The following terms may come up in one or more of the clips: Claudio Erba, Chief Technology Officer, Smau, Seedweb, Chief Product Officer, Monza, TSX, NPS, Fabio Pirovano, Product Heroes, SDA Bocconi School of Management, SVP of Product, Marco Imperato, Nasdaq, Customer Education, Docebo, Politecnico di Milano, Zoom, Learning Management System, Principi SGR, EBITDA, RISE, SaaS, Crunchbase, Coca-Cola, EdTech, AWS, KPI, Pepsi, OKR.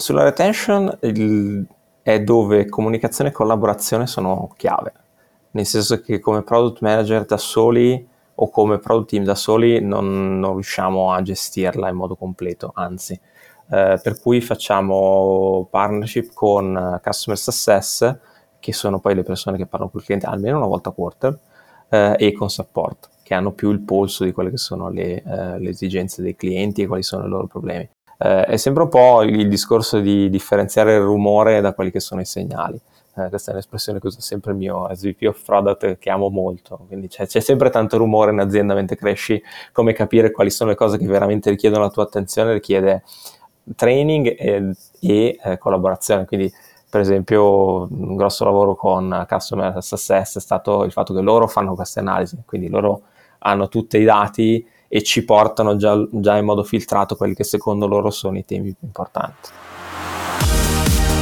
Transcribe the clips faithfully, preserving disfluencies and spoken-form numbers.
Sulla retention il, è dove comunicazione e collaborazione sono chiave, nel senso che come product manager da soli o come product team da soli non, non riusciamo a gestirla in modo completo, anzi. Eh, per cui facciamo partnership con Customer Success, che sono poi le persone che parlano con il cliente almeno una volta a quarter, eh, e con Support, che hanno più il polso di quelle che sono le, eh, le esigenze dei clienti e quali sono i loro problemi. Eh, è sempre un po' il discorso di differenziare il rumore da quelli che sono i segnali. Eh, questa è un'espressione che usa sempre il mio S V P of Product, che amo molto. Quindi c'è, c'è sempre tanto rumore in azienda mentre cresci. Come capire quali sono le cose che veramente richiedono la tua attenzione richiede training e, e eh, collaborazione. Quindi, per esempio, un grosso lavoro con Customer Success è stato il fatto che loro fanno queste analisi, quindi loro hanno tutti i dati e ci portano già, già in modo filtrato quelli che secondo loro sono i temi più importanti.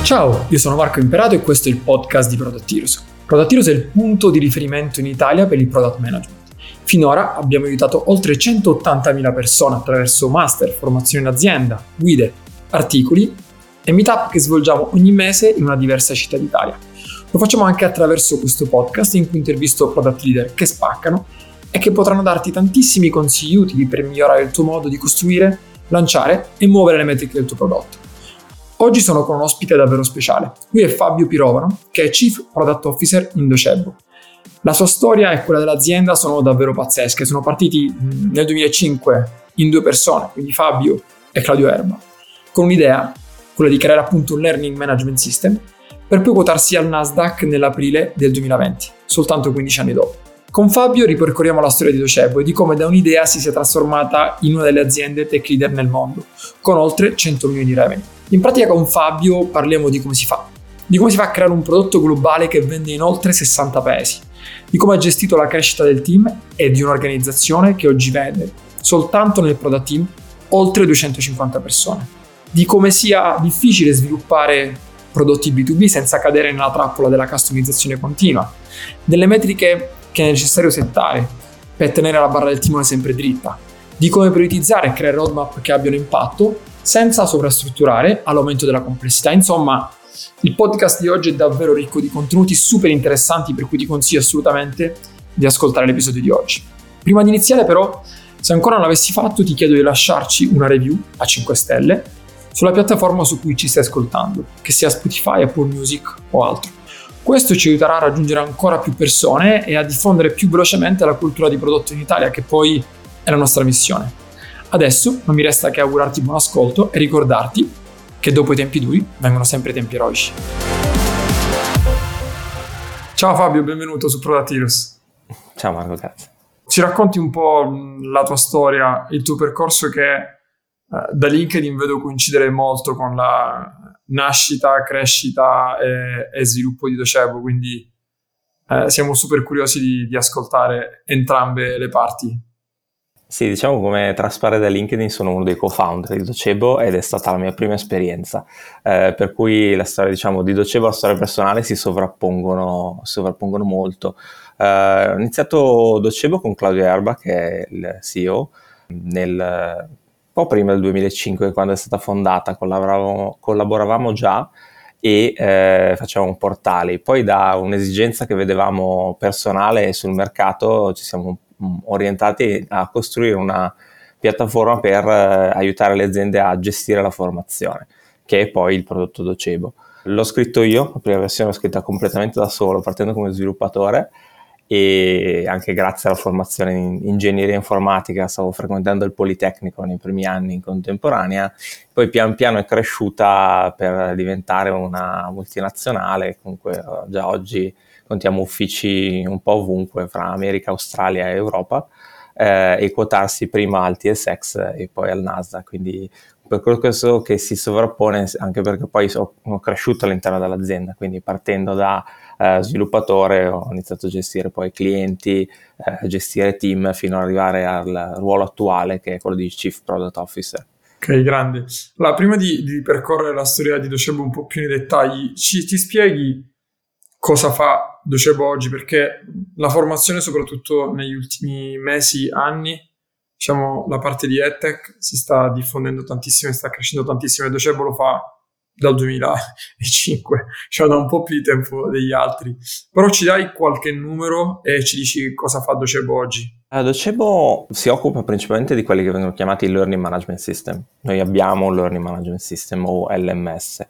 Ciao, io sono Marco Imperato e questo è il podcast di Product Heroes. Product Heroes è il punto di riferimento in Italia per il product management. Finora abbiamo aiutato oltre centottantamila persone attraverso master, formazione in azienda, guide, articoli e meetup che svolgiamo ogni mese in una diversa città d'Italia. Lo facciamo anche attraverso questo podcast in cui intervisto product leader che spaccano e che potranno darti tantissimi consigli utili per migliorare il tuo modo di costruire, lanciare e muovere le metriche del tuo prodotto. Oggi sono con un ospite davvero speciale. Lui è Fabio Pirovano, che è Chief Product Officer in Docebo. La sua storia e quella dell'azienda sono davvero pazzesche. Sono partiti nel duemilacinque in due persone, quindi Fabio e Claudio Erba, con un'idea, quella di creare appunto un Learning Management System, per poi quotarsi al Nasdaq nell'aprile del duemilaventi, soltanto quindici anni dopo. Con Fabio ripercorriamo la storia di Docebo e di come da un'idea si sia trasformata in una delle aziende tech leader nel mondo, con oltre cento milioni di revenue. In pratica con Fabio parliamo di come si fa, di come si fa a creare un prodotto globale che vende in oltre sessanta paesi, di come ha gestito la crescita del team e di un'organizzazione che oggi vede, soltanto nel product team, oltre duecentocinquanta persone. Di come sia difficile sviluppare prodotti B due B senza cadere nella trappola della customizzazione continua, delle metriche che è necessario settare per tenere la barra del timone sempre dritta, di come prioritizzare e creare roadmap che abbiano impatto senza sovrastrutturare all'aumento della complessità. Insomma, il podcast di oggi è davvero ricco di contenuti super interessanti, per cui ti consiglio assolutamente di ascoltare l'episodio di oggi. Prima di iniziare però, se ancora non l'avessi fatto, ti chiedo di lasciarci una review a cinque stelle sulla piattaforma su cui ci stai ascoltando, che sia Spotify, Apple Music o altro. Questo ci aiuterà a raggiungere ancora più persone e a diffondere più velocemente la cultura di prodotto in Italia, che poi è la nostra missione. Adesso non mi resta che augurarti buon ascolto e ricordarti che dopo i tempi duri vengono sempre i tempi eroici. Ciao Fabio, benvenuto su Product Heroes. Ciao Marco, grazie. Ci racconti un po' la tua storia, il tuo percorso che... Da LinkedIn vedo coincidere molto con la nascita, crescita e, e sviluppo di Docebo, quindi eh, siamo super curiosi di, di ascoltare entrambe le parti. Sì, diciamo, come traspare da LinkedIn, sono uno dei co-founder di Docebo ed è stata la mia prima esperienza, eh, per cui la storia, diciamo, di Docebo e la storia personale si sovrappongono, sovrappongono molto. Eh, ho iniziato Docebo con Claudio Erba, che è il C E O, nel... po' prima del duemilacinque, quando è stata fondata, collaboravamo, collaboravamo già e eh, facevamo portali. Poi da un'esigenza che vedevamo personale sul mercato ci siamo orientati a costruire una piattaforma per eh, aiutare le aziende a gestire la formazione, che è poi il prodotto Docebo. L'ho scritto io, la prima versione l'ho scritta completamente da solo, partendo come sviluppatore, e anche grazie alla formazione in ingegneria informatica stavo frequentando il Politecnico nei primi anni in contemporanea, poi pian piano è cresciuta per diventare una multinazionale. Comunque già oggi contiamo uffici un po' ovunque fra America, Australia e Europa, eh, e quotarsi prima al T S X e poi al Nasdaq, quindi per questo che si sovrappone, anche perché poi sono cresciuto all'interno dell'azienda, quindi partendo da eh, sviluppatore ho iniziato a gestire poi clienti, eh, gestire team, fino ad arrivare al ruolo attuale, che è quello di Chief Product Officer. Ok, grande. Allora, prima di, di percorrere la storia di Docebo un po' più nei dettagli, ci, ci spieghi cosa fa Docebo oggi? Perché la formazione, soprattutto negli ultimi mesi, anni, diciamo, la parte di EdTech si sta diffondendo tantissimo e sta crescendo tantissimo, e Docebo lo fa dal duemilacinque, cioè da un po' più di tempo degli altri, però ci dai qualche numero e ci dici cosa fa Docebo oggi? Uh, Docebo si occupa principalmente di quelli che vengono chiamati Learning Management System. Noi abbiamo un Learning Management System o L M S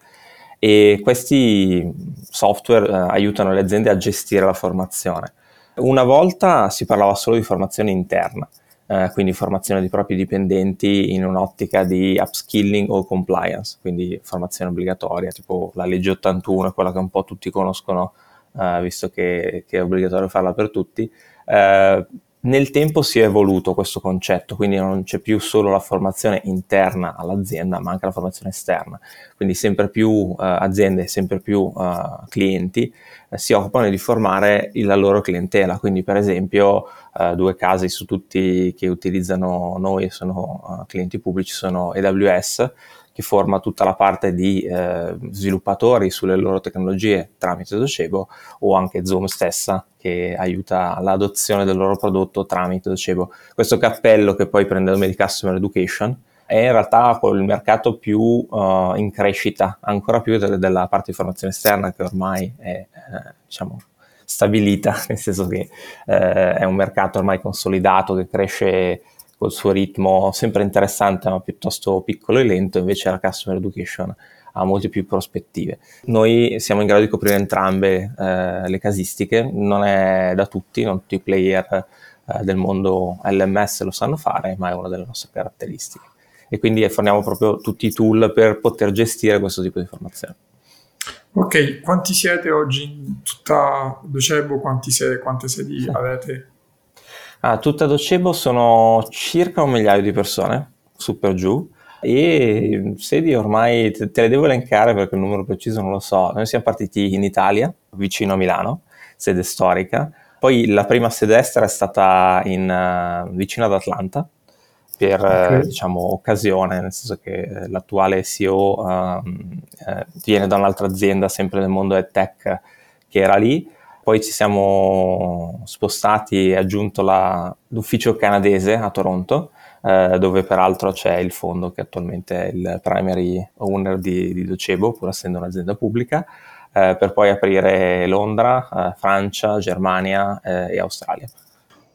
e questi software uh, aiutano le aziende a gestire la formazione. Una volta si parlava solo di formazione interna, Uh, quindi formazione dei propri dipendenti in un'ottica di upskilling o compliance, quindi formazione obbligatoria, tipo la legge ottantuno, quella che un po' tutti conoscono, uh, visto che, che è obbligatorio farla per tutti. Uh, nel tempo si è evoluto questo concetto, quindi non c'è più solo la formazione interna all'azienda, ma anche la formazione esterna. Quindi sempre più uh, aziende, sempre più uh, clienti uh, si occupano di formare la loro clientela. Quindi per esempio uh, due casi su tutti che utilizzano noi, sono uh, clienti pubblici, sono A W S, che forma tutta la parte di eh, sviluppatori sulle loro tecnologie tramite Docebo, o anche Zoom stessa, che aiuta l'adozione del loro prodotto tramite Docebo. Questo cappello, che poi prende il nome di Customer Education, è in realtà il mercato più uh, in crescita, ancora più de- della parte di formazione esterna, che ormai è eh, diciamo stabilita, nel senso che eh, è un mercato ormai consolidato che cresce col suo ritmo sempre interessante ma piuttosto piccolo e lento. Invece la Customer Education ha molte più prospettive. Noi siamo in grado di coprire entrambe eh, le casistiche, non è da tutti, non tutti i player eh, del mondo L M S lo sanno fare, ma è una delle nostre caratteristiche e quindi forniamo proprio tutti i tool per poter gestire questo tipo di formazione. Ok, quanti siete oggi in tutta Docebo? Quanti siete, quante sedi sì. avete? Ah, tutta Docebo sono circa un migliaio di persone, su per giù, e sedi ormai te, te le devo elencare perché il numero preciso non lo so. Noi siamo partiti in Italia, vicino a Milano, sede storica, poi la prima sede estera è stata in, uh, vicino ad Atlanta, per okay. diciamo occasione, nel senso che l'attuale C E O uh, eh, viene da un'altra azienda sempre nel mondo EdTech che era lì. Poi ci siamo spostati e aggiunto la, l'ufficio canadese a Toronto, eh, dove peraltro c'è il fondo che attualmente è il primary owner di, di Docebo, pur essendo un'azienda pubblica, eh, per poi aprire Londra, eh, Francia, Germania eh, e Australia.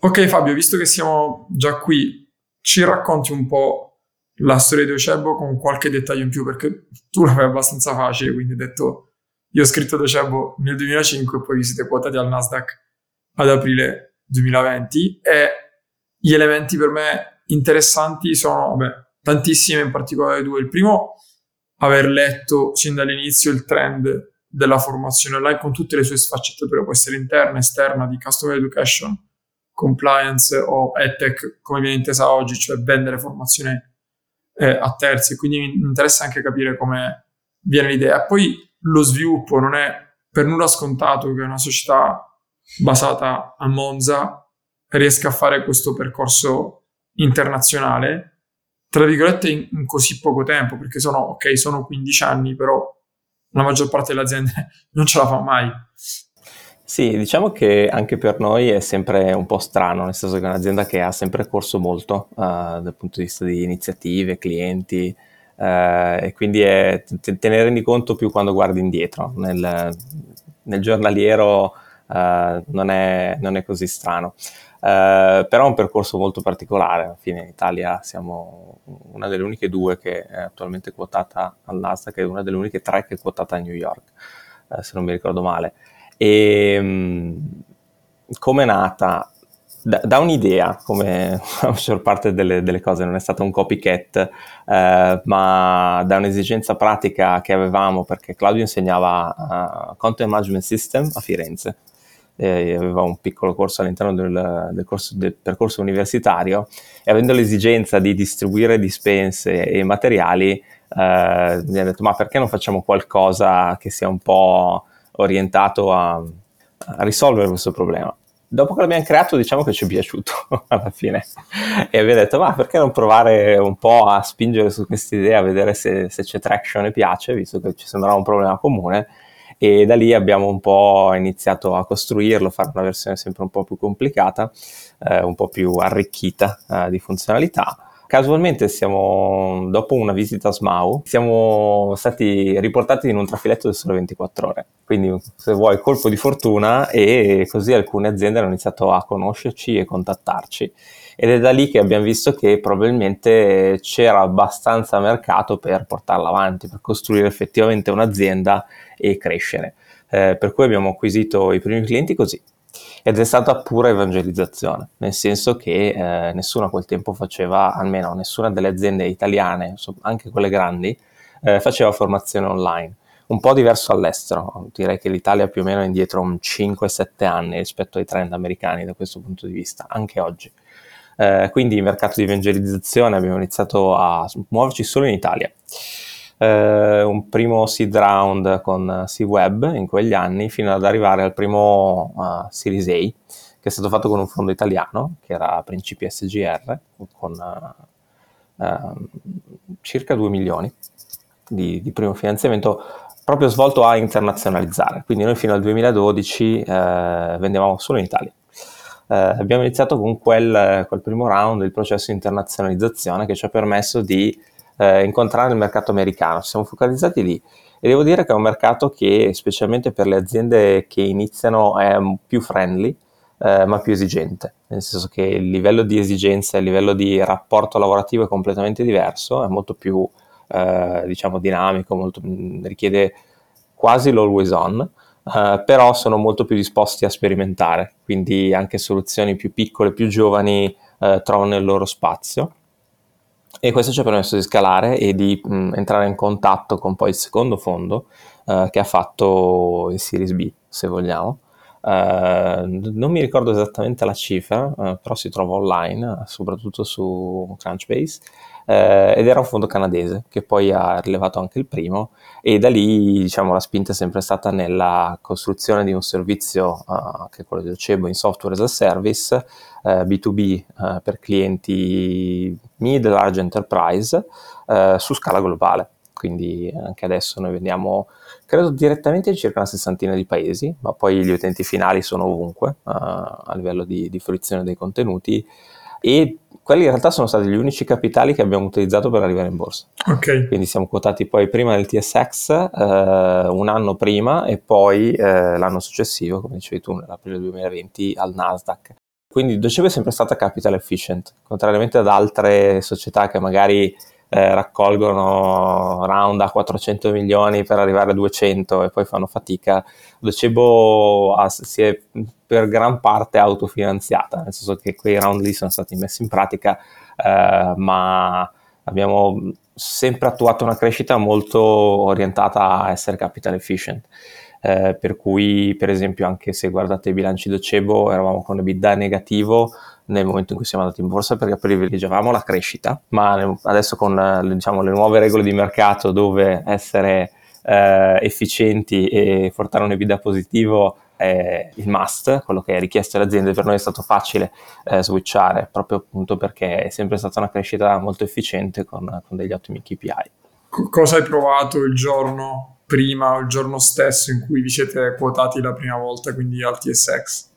Ok Fabio, visto che siamo già qui, ci racconti un po' la storia di Docebo con qualche dettaglio in più, perché tu la fai abbastanza facile, quindi detto... Io ho scritto Docebo nel duemilacinque e poi vi siete quotati al Nasdaq ad aprile duemilaventi e gli elementi per me interessanti sono vabbè, tantissimi, in particolare due. Il primo, aver letto sin dall'inizio il trend della formazione online con tutte le sue sfaccettature, può essere interna, esterna, di Customer Education, Compliance o EdTech, come viene intesa oggi, cioè vendere formazione eh, a terzi. Quindi mi interessa anche capire come viene l'idea. Poi lo sviluppo non è per nulla scontato che una società basata a Monza riesca a fare questo percorso internazionale, tra virgolette, in, in così poco tempo, perché sono, ok, sono quindici anni, però la maggior parte delle aziende non ce la fa mai. Sì, diciamo che anche per noi è sempre un po' strano, nel senso che è un'azienda che ha sempre corso molto uh, dal punto di vista di iniziative, clienti, Uh, e quindi è, te, te ne rendi conto più quando guardi indietro. Nel, nel giornaliero uh, non, è, non è così strano, uh, però è un percorso molto particolare. Alla fine in Italia siamo una delle uniche due che è attualmente quotata all'Nasdaq e una delle uniche tre che è quotata a New York, uh, se non mi ricordo male. E come è nata? Da, da un'idea, come la maggior parte delle, delle cose, non è stata un copycat, eh, ma da un'esigenza pratica che avevamo, perché Claudio insegnava uh, Content Management System a Firenze, eh, aveva un piccolo corso all'interno del, del, corso, del percorso universitario, e avendo l'esigenza di distribuire dispense e materiali, eh, mi ha detto, ma perché non facciamo qualcosa che sia un po' orientato a, a risolvere questo problema? Dopo che l'abbiamo creato, diciamo che ci è piaciuto alla fine e abbiamo detto, ma perché non provare un po' a spingere su questa idea, a vedere se, se c'è traction e piace, visto che ci sembrava un problema comune. E da lì abbiamo un po' iniziato a costruirlo, fare una versione sempre un po' più complicata, eh, un po' più arricchita eh, di funzionalità, Casualmente siamo, dopo una visita a Smau, siamo stati riportati in un trafiletto di solo ventiquattro ore. Quindi, se vuoi, colpo di fortuna, e così alcune aziende hanno iniziato a conoscerci e contattarci. Ed è da lì che abbiamo visto che probabilmente c'era abbastanza mercato per portarla avanti, per costruire effettivamente un'azienda e crescere. Eh, per cui abbiamo acquisito i primi clienti così. Ed è stata pura evangelizzazione, nel senso che eh, nessuno a quel tempo faceva, almeno nessuna delle aziende italiane, anche quelle grandi, eh, faceva formazione online. Un po' diverso all'estero, direi che l'Italia più o meno è indietro un cinque sette anni rispetto ai trend americani da questo punto di vista, anche oggi. Eh, quindi il mercato di evangelizzazione abbiamo iniziato a muoverci solo in Italia. Uh, un primo seed round con Seedweb in quegli anni, fino ad arrivare al primo uh, Series A, che è stato fatto con un fondo italiano, che era Principi S G R, con uh, uh, circa due milioni di, di primo finanziamento, proprio svolto a internazionalizzare. Quindi noi fino al duemiladodici uh, vendevamo solo in Italia. Uh, abbiamo iniziato con quel, quel primo round, il processo di internazionalizzazione, che ci ha permesso di Eh, incontrare il mercato americano. Siamo focalizzati lì e devo dire che è un mercato che, specialmente per le aziende che iniziano, è più friendly eh, ma più esigente, nel senso che il livello di esigenza e il livello di rapporto lavorativo è completamente diverso, è molto più eh, diciamo dinamico, molto, richiede quasi l'always on, eh, però sono molto più disposti a sperimentare, quindi anche soluzioni più piccole, più giovani eh, trovano il loro spazio. E questo ci ha permesso di scalare e di mh, entrare in contatto con poi il secondo fondo uh, che ha fatto il Series B, se vogliamo. Uh, non mi ricordo esattamente la cifra, uh, però si trova online, soprattutto su Crunchbase, uh, ed era un fondo canadese che poi ha rilevato anche il primo, e da lì, diciamo, la spinta è sempre stata nella costruzione di un servizio uh, che è quello di Docebo, in software as a service, B due B uh, per clienti mid large enterprise uh, su scala globale. Quindi anche adesso noi vendiamo, credo, direttamente in circa una sessantina di paesi, ma poi gli utenti finali sono ovunque uh, a livello di, di fruizione dei contenuti, e quelli in realtà sono stati gli unici capitali che abbiamo utilizzato per arrivare in borsa. Okay. Quindi siamo quotati poi prima nel T S X uh, un anno prima, e poi uh, l'anno successivo, come dicevi tu, nell'aprile duemilaventi al Nasdaq. Quindi Docebo è sempre stata capital efficient, contrariamente ad altre società che magari eh, raccolgono round a quattrocento milioni per arrivare a duecento e poi fanno fatica. Docebo ha, si è per gran parte autofinanziata, nel senso che quei round lì sono stati messi in pratica, eh, ma abbiamo sempre attuato una crescita molto orientata a essere capital efficient. Eh, per cui, per esempio, anche se guardate i bilanci Docebo, eravamo con EBITDA negativo nel momento in cui siamo andati in borsa, perché privilegiavamo la crescita, ma adesso con, diciamo, le nuove regole di mercato, dove essere eh, efficienti e portare un EBITDA positivo è il must, quello che è richiesto alle aziende, per noi è stato facile eh, switchare, proprio appunto perché è sempre stata una crescita molto efficiente con, con degli ottimi K P I. Cosa hai provato il giorno prima o il giorno stesso in cui vi siete quotati la prima volta, quindi al T S X?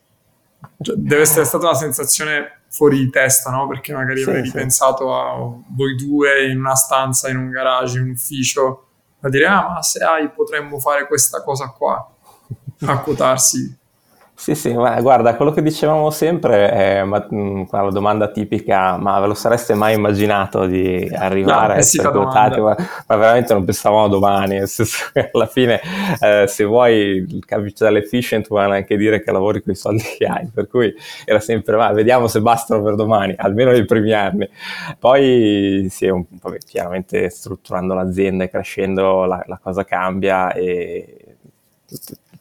Cioè, deve essere stata una sensazione fuori di testa, no? Perché magari sì, avevi sì. pensato a voi due in una stanza, in un garage, in un ufficio, a dire: ah, ma se hai potremmo fare questa cosa qua, a quotarsi. Sì, sì, ma guarda, quello che dicevamo sempre è ma, mh, la domanda tipica: ma ve lo sareste mai immaginato di arrivare no, a essere quotati? Ma, ma veramente non pensavamo domani, nel senso che alla fine eh, se vuoi il capital efficient vuole anche dire che lavori con i soldi che hai, per cui era sempre: ma vediamo se bastano per domani, almeno nei primi anni. Poi sì, un, vabbè, chiaramente strutturando l'azienda e crescendo la, la cosa cambia, e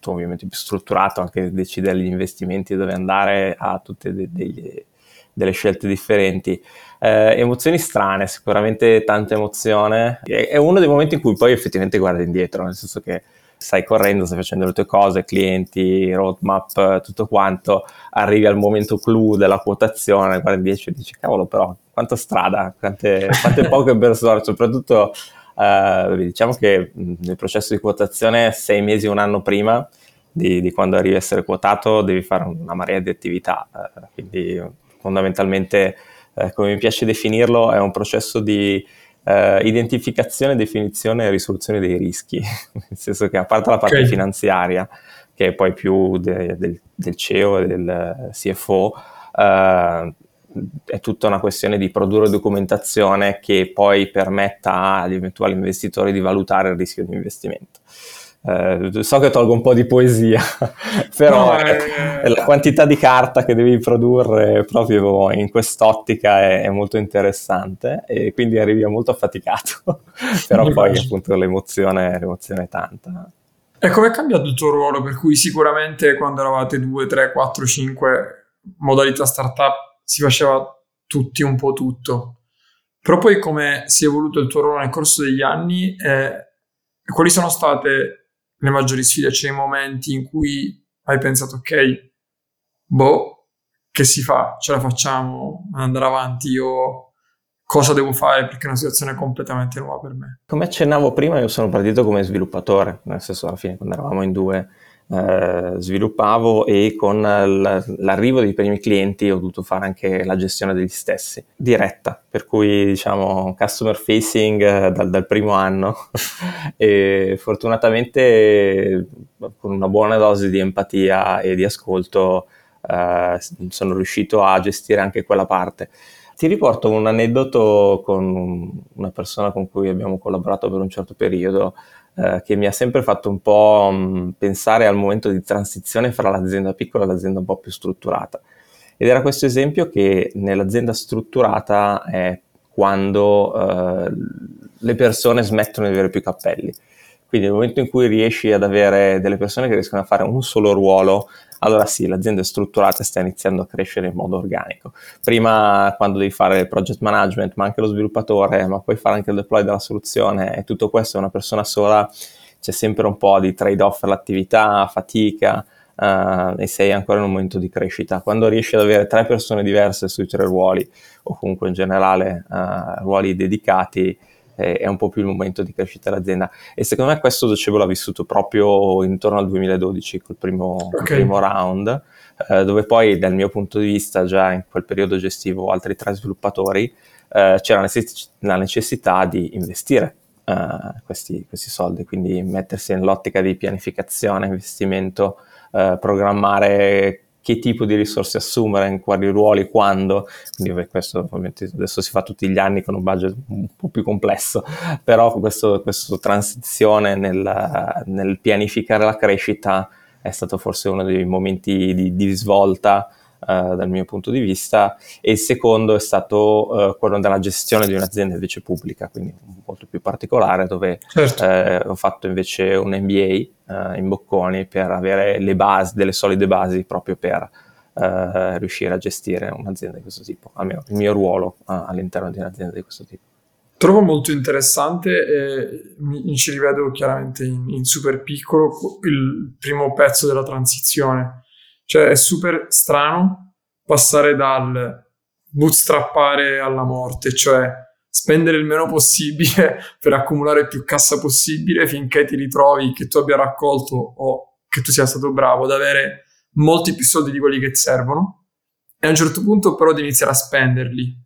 ovviamente più strutturato, anche decidere gli investimenti, dove andare, a tutte de- de- delle scelte differenti. Eh, emozioni strane, sicuramente tanta emozione. È uno dei momenti in cui poi effettivamente guardi indietro, nel senso che stai correndo, stai facendo le tue cose, clienti, roadmap, tutto quanto, arrivi al momento clou della quotazione, guardi indietro e dici: cavolo, però quanta strada, quante, quante poche persone, soprattutto... Uh, diciamo che nel processo di quotazione sei mesi, un anno prima di, di quando arrivi a essere quotato, devi fare una marea di attività, uh, quindi fondamentalmente eh, come mi piace definirlo, è un processo di eh, identificazione, definizione e risoluzione dei rischi, nel senso che a parte la parte okay. finanziaria, che è poi più de, del, del C E O e del C F O, eh, è tutta una questione di produrre documentazione che poi permetta agli eventuali investitori di valutare il rischio di investimento. Eh, so che tolgo un po' di poesia, però no, eh, la quantità di carta che devi produrre proprio in quest'ottica è, è molto interessante, e quindi arrivi molto affaticato, però poi piace. Appunto l'emozione, l'emozione è tanta. E com'è cambiato il tuo ruolo? Per cui sicuramente quando eravate due, tre, quattro, cinque modalità startup si faceva tutti un po' tutto, però poi come si è evoluto il tuo ruolo nel corso degli anni, eh, quali sono state le maggiori sfide? C'è i momenti in cui hai pensato ok, boh, che si fa? Ce la facciamo ad andare avanti, o cosa devo fare perché è una situazione completamente nuova per me? Come accennavo prima, io sono partito come sviluppatore, nel senso alla fine quando eravamo in due Uh, sviluppavo, e con l'arrivo dei primi clienti ho dovuto fare anche la gestione degli stessi diretta, per cui diciamo customer facing dal, dal primo anno e fortunatamente con una buona dose di empatia e di ascolto uh, sono riuscito a gestire anche quella parte. Ti riporto un aneddoto con una persona con cui abbiamo collaborato per un certo periodo, che mi ha sempre fatto un po' mh, pensare al momento di transizione fra l'azienda piccola e l'azienda un po' più strutturata. Ed era questo esempio che nell'azienda strutturata è quando eh, le persone smettono di avere più cappelli. Quindi nel momento in cui riesci ad avere delle persone che riescono a fare un solo ruolo, allora sì, l'azienda è strutturata e sta iniziando a crescere in modo organico. Prima, quando devi fare il project management, ma anche lo sviluppatore, ma puoi fare anche il deploy della soluzione, e tutto questo è una persona sola, c'è sempre un po' di trade-off all'attività, fatica, eh, e sei ancora in un momento di crescita. Quando riesci ad avere tre persone diverse sui tre ruoli, o comunque in generale eh, ruoli dedicati, è un po' più il momento di crescita dell'azienda, e secondo me questo Docebo l'ha vissuto proprio intorno al duemiladodici col primo, okay. col primo round, eh, dove poi dal mio punto di vista già in quel periodo gestivo altri tre sviluppatori, eh, c'era la, necess- la necessità di investire eh, questi, questi soldi, quindi mettersi nell'ottica di pianificazione, investimento, eh, programmare che tipo di risorse assumere, in quali ruoli, quando. Quindi questo ovviamente adesso si fa tutti gli anni con un budget un po' più complesso, però questo, questa transizione nel, nel pianificare la crescita è stato forse uno dei momenti di, di svolta eh, dal mio punto di vista, e il secondo è stato eh, quello della gestione di un'azienda invece pubblica, quindi un po' più particolare, dove certo. eh, ho fatto invece un M B A in Bocconi per avere le basi, delle solide basi proprio per eh, riuscire a gestire un'azienda di questo tipo, almeno il mio ruolo eh, all'interno di un'azienda di questo tipo. Trovo molto interessante, e mi ci rivedo chiaramente in, in super piccolo il primo pezzo della transizione, cioè è super strano passare dal bootstrappare alla morte, cioè spendere il meno possibile per accumulare più cassa possibile, finché ti ritrovi che tu abbia raccolto o che tu sia stato bravo ad avere molti più soldi di quelli che ti servono, e a un certo punto però di iniziare a spenderli,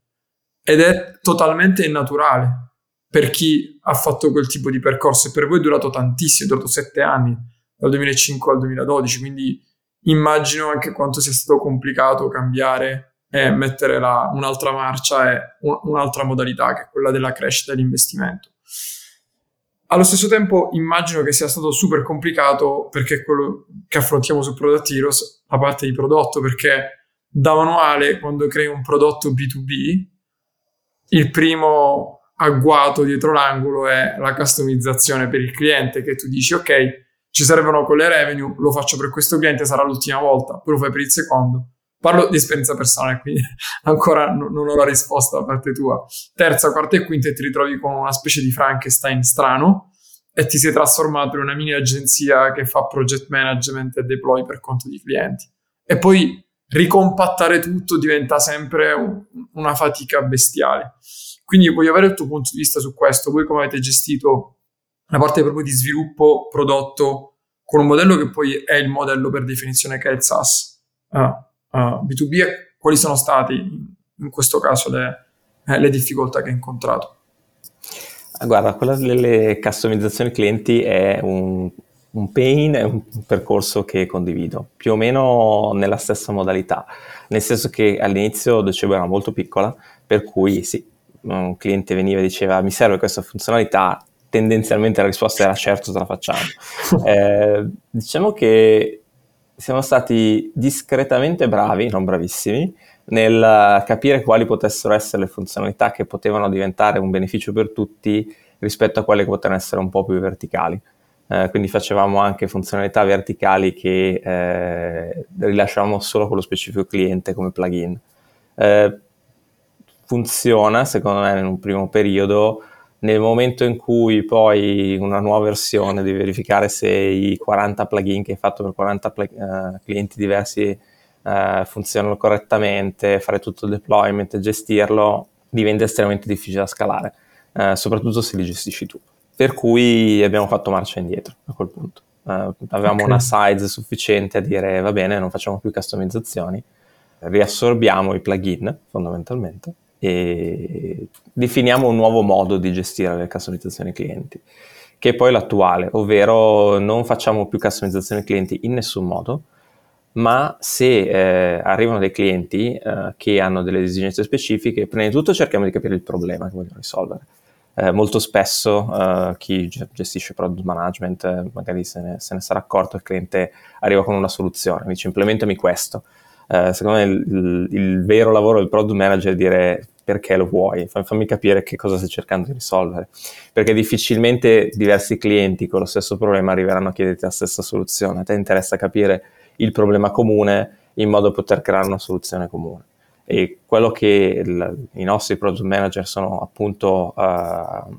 ed è totalmente innaturale per chi ha fatto quel tipo di percorso, e per voi è durato tantissimo, è durato sette anni dal duemilacinque al duemiladodici, quindi immagino anche quanto sia stato complicato cambiare e mettere la, un'altra marcia e un, un'altra modalità, che è quella della crescita e dell'investimento. Allo stesso tempo immagino che sia stato super complicato, perché quello che affrontiamo su Product Heroes, la parte di prodotto, perché da manuale quando crei un prodotto B due B il primo agguato dietro l'angolo è la customizzazione per il cliente, che tu dici ok, ci servono quelle revenue, lo faccio per questo cliente, sarà l'ultima volta, poi lo fai per il secondo. Parlo di esperienza personale, quindi ancora non ho la risposta da parte tua. Terza, quarta e quinta, e ti ritrovi con una specie di Frankenstein strano, e ti sei trasformato in una mini agenzia che fa project management e deploy per conto di clienti. E poi ricompattare tutto diventa sempre un, una fatica bestiale. Quindi voglio avere il tuo punto di vista su questo. Voi come avete gestito la parte proprio di sviluppo prodotto con un modello che poi è il modello per definizione, che è il SaaS? Ah. Uh, B due B, quali sono stati in questo caso le, eh, le difficoltà che hai incontrato? Guarda, quella delle customizzazioni clienti è un, un pain, è un percorso che condivido, più o meno nella stessa modalità, nel senso che all'inizio Docebo era molto piccola, per cui sì, un cliente veniva e diceva mi serve questa funzionalità, tendenzialmente la risposta era certo, te la facciamo. Eh, diciamo che siamo stati discretamente bravi, non bravissimi, nel capire quali potessero essere le funzionalità che potevano diventare un beneficio per tutti rispetto a quelle che potevano essere un po' più verticali. Eh, quindi facevamo anche funzionalità verticali che eh, rilasciavamo solo con lo specifico cliente come plugin. Eh, funziona, secondo me, in un primo periodo. Nel momento in cui poi una nuova versione devi verificare se i quaranta plugin che hai fatto per quaranta pl- uh, clienti diversi uh, funzionano correttamente, fare tutto il deployment e gestirlo diventa estremamente difficile da scalare, uh, soprattutto se li gestisci tu. Per cui abbiamo fatto marcia indietro a quel punto. Uh, avevamo okay. una size sufficiente a dire va bene, non facciamo più customizzazioni, riassorbiamo i plugin fondamentalmente e definiamo un nuovo modo di gestire le customizzazioni clienti, che è poi l'attuale, ovvero non facciamo più customizzazioni clienti in nessun modo, ma se eh, arrivano dei clienti eh, che hanno delle esigenze specifiche, prima di tutto cerchiamo di capire il problema che vogliono risolvere. Eh, molto spesso eh, chi gestisce product management eh, magari se ne, se ne sarà accorto, il cliente arriva con una soluzione, mi dice implementami questo. Uh, secondo me il, il, il vero lavoro del product manager è dire perché lo vuoi, fammi capire che cosa stai cercando di risolvere, perché difficilmente diversi clienti con lo stesso problema arriveranno a chiederti la stessa soluzione. A te interessa capire il problema comune in modo da poter creare una soluzione comune, e quello che il, i nostri product manager sono appunto uh,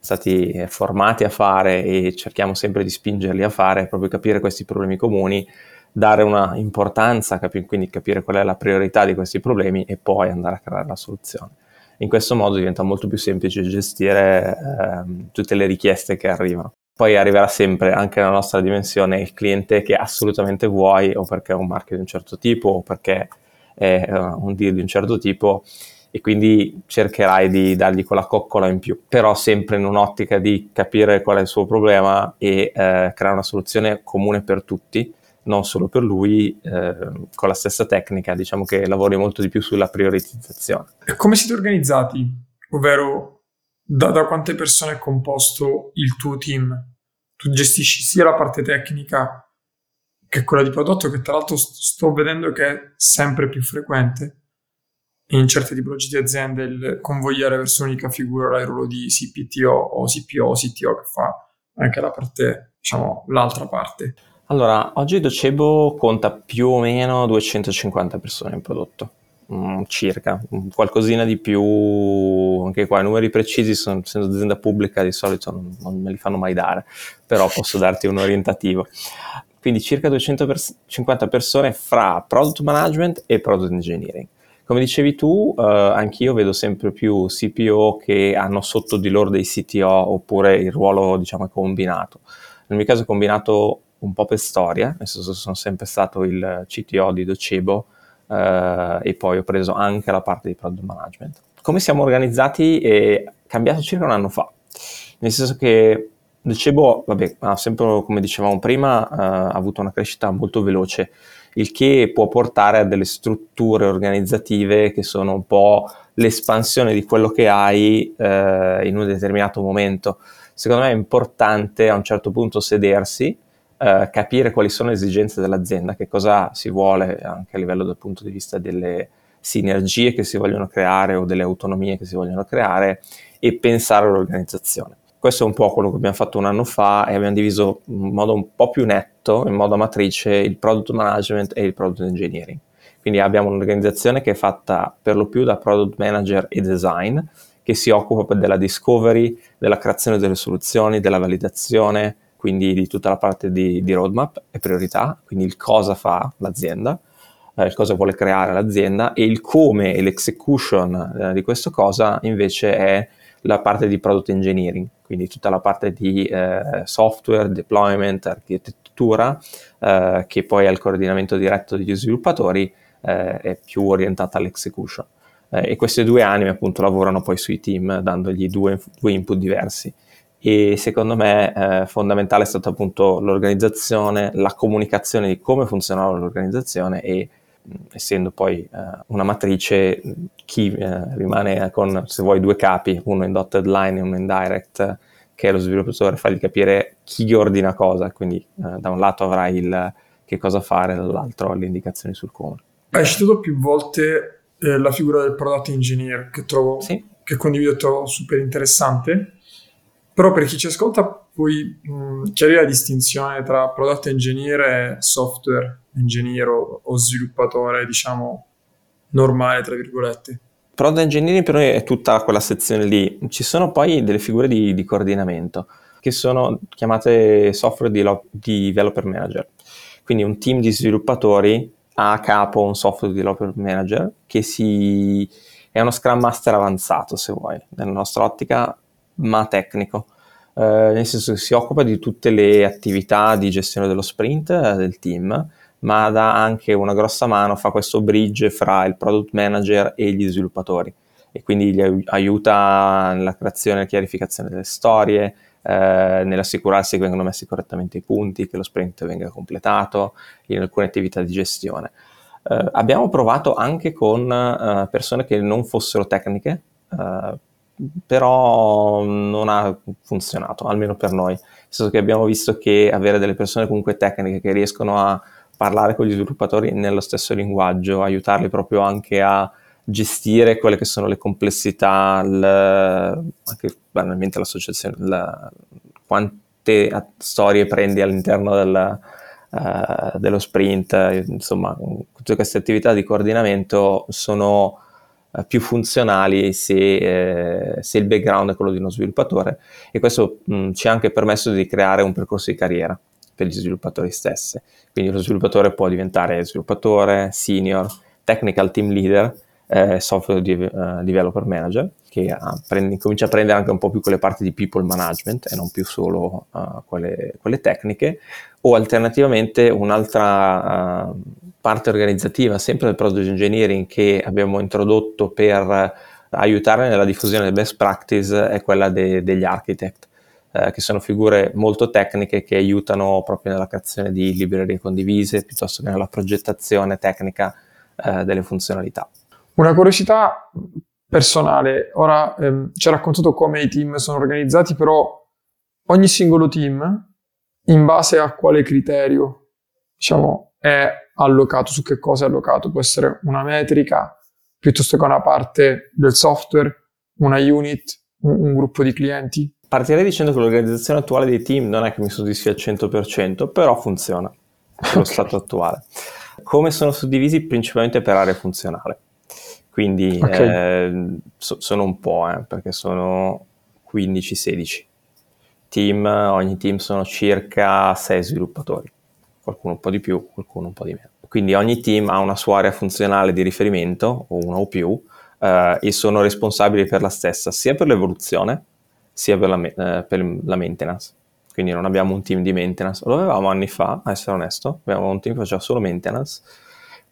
stati formati a fare, e cerchiamo sempre di spingerli a fare, è proprio capire questi problemi comuni, dare una importanza, cap- quindi capire qual è la priorità di questi problemi e poi andare a creare la soluzione. In questo modo diventa molto più semplice gestire ehm, tutte le richieste che arrivano. Poi arriverà sempre anche nella nostra dimensione il cliente che assolutamente vuoi, o perché è un marchio di un certo tipo, o perché è uh, un deal di un certo tipo, e quindi cercherai di dargli quella coccola in più, però sempre in un'ottica di capire qual è il suo problema e eh, creare una soluzione comune per tutti, non solo per lui, eh, con la stessa tecnica. Diciamo che lavori molto di più sulla prioritizzazione. E come siete organizzati? Ovvero, da, da quante persone è composto il tuo team? Tu gestisci sia la parte tecnica che quella di prodotto, che tra l'altro sto vedendo che è sempre più frequente in certe tipologie di aziende il convogliare verso un'unica figura il ruolo di C P T O o C P O o C T O, che fa anche la parte, diciamo, l'altra parte. Allora, oggi Docebo conta più o meno duecentocinquanta persone in prodotto, mh, circa, qualcosina di più, anche qua i numeri precisi, sono, essendo azienda pubblica di solito non, non me li fanno mai dare, però posso darti un orientativo. Quindi circa duecentocinquanta persone fra product management e product engineering. Come dicevi tu, eh, anch'io vedo sempre più C P O che hanno sotto di loro dei C T O, oppure il ruolo, diciamo, combinato. Nel mio caso è combinato un po' per storia, nel senso sono sempre stato il C T O di Docebo eh, e poi ho preso anche la parte di product management. Come siamo organizzati è cambiato circa un anno fa, nel senso che Docebo, vabbè, ha sempre, come dicevamo prima, eh, ha avuto una crescita molto veloce, il che può portare a delle strutture organizzative che sono un po' l'espansione di quello che hai eh, in un determinato momento. Secondo me è importante a un certo punto sedersi, Uh, capire quali sono le esigenze dell'azienda, che cosa si vuole anche a livello dal punto di vista delle sinergie che si vogliono creare o delle autonomie che si vogliono creare, e pensare all'organizzazione. Questo è un po' quello che abbiamo fatto un anno fa, e abbiamo diviso in modo un po' più netto, in modo a matrice, il product management e il product engineering. Quindi abbiamo un'organizzazione che è fatta per lo più da product manager e design, che si occupa della discovery, della creazione delle soluzioni, della validazione, quindi di tutta la parte di, di roadmap e priorità, quindi il cosa fa l'azienda, eh, il cosa vuole creare l'azienda, e il come e l'execution eh, di questo cosa invece è la parte di product engineering, quindi tutta la parte di eh, software, deployment, architettura, eh, che poi è il coordinamento diretto degli sviluppatori, eh, è più orientata all'execution. Eh, e queste due anime appunto lavorano poi sui team dandogli due, due input diversi. E secondo me eh, fondamentale è stata appunto l'organizzazione, la comunicazione di come funzionava l'organizzazione e mh, essendo poi eh, una matrice, chi eh, rimane con, se vuoi, due capi, uno in dotted line e uno in direct, che è lo sviluppatore, fargli capire chi ordina cosa, quindi eh, da un lato avrai il che cosa fare, dall'altro le indicazioni sul come. Hai citato più volte eh, la figura del product engineer, che trovo, sì, che condivido, trovo super interessante. Però per chi ci ascolta puoi mh, chiarire la distinzione tra product engineer e software engineer o, o sviluppatore, diciamo, normale, tra virgolette. Product engineering per noi è tutta quella sezione lì. Ci sono poi delle figure di, di coordinamento che sono chiamate software di lo- developer manager. Quindi un team di sviluppatori ha a capo un software developer manager che si è uno scrum master avanzato, se vuoi, nella nostra ottica, ma tecnico, eh, nel senso che si occupa di tutte le attività di gestione dello sprint eh, del team, ma dà anche una grossa mano, fa questo bridge fra il product manager e gli sviluppatori e quindi gli aiuta nella creazione e chiarificazione delle storie, eh, nell'assicurarsi che vengano messi correttamente i punti, che lo sprint venga completato, in alcune attività di gestione. Eh, abbiamo provato anche con eh, persone che non fossero tecniche, eh, però non ha funzionato, almeno per noi, nel senso che abbiamo visto che avere delle persone comunque tecniche che riescono a parlare con gli sviluppatori nello stesso linguaggio, aiutarli proprio anche a gestire quelle che sono le complessità, le, anche banalmente l'associazione, la, quante a, storie prendi all'interno del, uh, dello sprint, insomma tutte queste attività di coordinamento sono più funzionali se, eh, se il background è quello di uno sviluppatore e questo mh, ci ha anche permesso di creare un percorso di carriera per gli sviluppatori stessi. Quindi lo sviluppatore può diventare sviluppatore, senior, technical team leader, eh, software di, uh, developer manager, che ha, prendi, comincia a prendere anche un po' più quelle parti di people management e non più solo uh, quelle, quelle tecniche, o alternativamente un'altra uh, parte organizzativa, sempre del product engineering che abbiamo introdotto per aiutare nella diffusione delle best practice, è quella de- degli architect, eh, che sono figure molto tecniche che aiutano proprio nella creazione di librerie condivise piuttosto che nella progettazione tecnica eh, delle funzionalità. Una curiosità personale, ora ehm, ci ha raccontato come i team sono organizzati, però ogni singolo team in base a quale criterio, diciamo, è allocato, su che cosa è allocato? Può essere una metrica piuttosto che una parte del software, una unit, un, un gruppo di clienti? Partirei dicendo che l'organizzazione attuale dei team non è che mi soddisfi al cento per cento, però funziona nello okay. stato attuale. Come sono suddivisi? Principalmente per area funzionale, quindi okay. eh, so, sono un po', eh, perché sono quindici sedici. Team, ogni team sono circa sei sviluppatori, qualcuno un po' di più, qualcuno un po' di meno. Quindi ogni team ha una sua area funzionale di riferimento, o una o più, eh, e sono responsabili per la stessa, sia per l'evoluzione, sia per la, eh, per la maintenance. Quindi non abbiamo un team di maintenance, lo avevamo anni fa, a essere onesto, avevamo un team che faceva solo maintenance.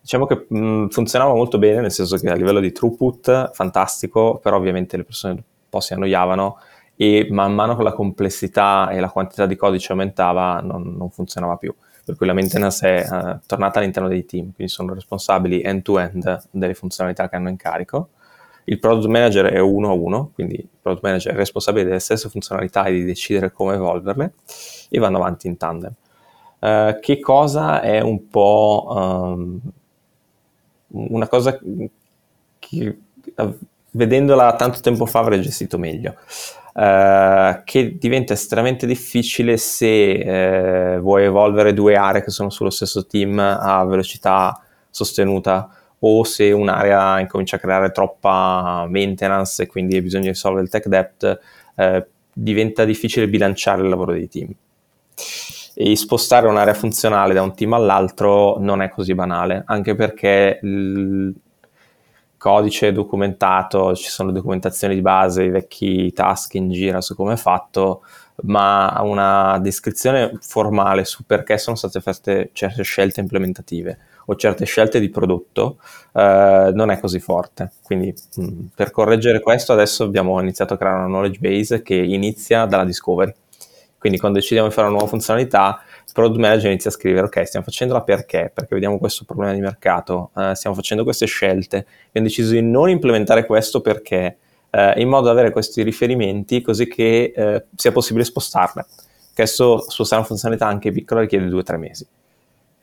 Diciamo che mh, funzionava molto bene, nel senso che a livello di throughput, fantastico, però ovviamente le persone un po' si annoiavano, e man mano che la complessità e la quantità di codice aumentava non, non funzionava più, per cui la maintenance è uh, tornata all'interno dei team, quindi sono responsabili end-to-end delle funzionalità che hanno in carico. Il product manager è uno a uno, quindi il product manager è responsabile delle stesse funzionalità e di decidere come evolverle, e vanno avanti in tandem. Uh, che cosa è un po' um, una cosa che uh, vedendola tanto tempo fa avrei gestito meglio, Uh, che diventa estremamente difficile se eh, vuoi evolvere due aree che sono sullo stesso team a velocità sostenuta, o se un'area incomincia a creare troppa maintenance e quindi hai bisogno di risolvere il tech debt, eh, diventa difficile bilanciare il lavoro dei team, e spostare un'area funzionale da un team all'altro non è così banale, anche perché il codice documentato, ci sono documentazioni di base, i vecchi task in gira su come è fatto, ma una descrizione formale su perché sono state fatte certe scelte implementative o certe scelte di prodotto eh, non è così forte. Quindi mh, per correggere questo adesso abbiamo iniziato a creare una knowledge base che inizia dalla discovery. Quindi quando decidiamo di fare una nuova funzionalità, il product manager inizia a scrivere: ok, stiamo facendola perché? Perché vediamo questo problema di mercato, eh, stiamo facendo queste scelte, abbiamo deciso di non implementare questo perché, eh, in modo da avere questi riferimenti così che eh, sia possibile spostarle. Adesso spostare una funzionalità anche piccola richiede due o tre mesi.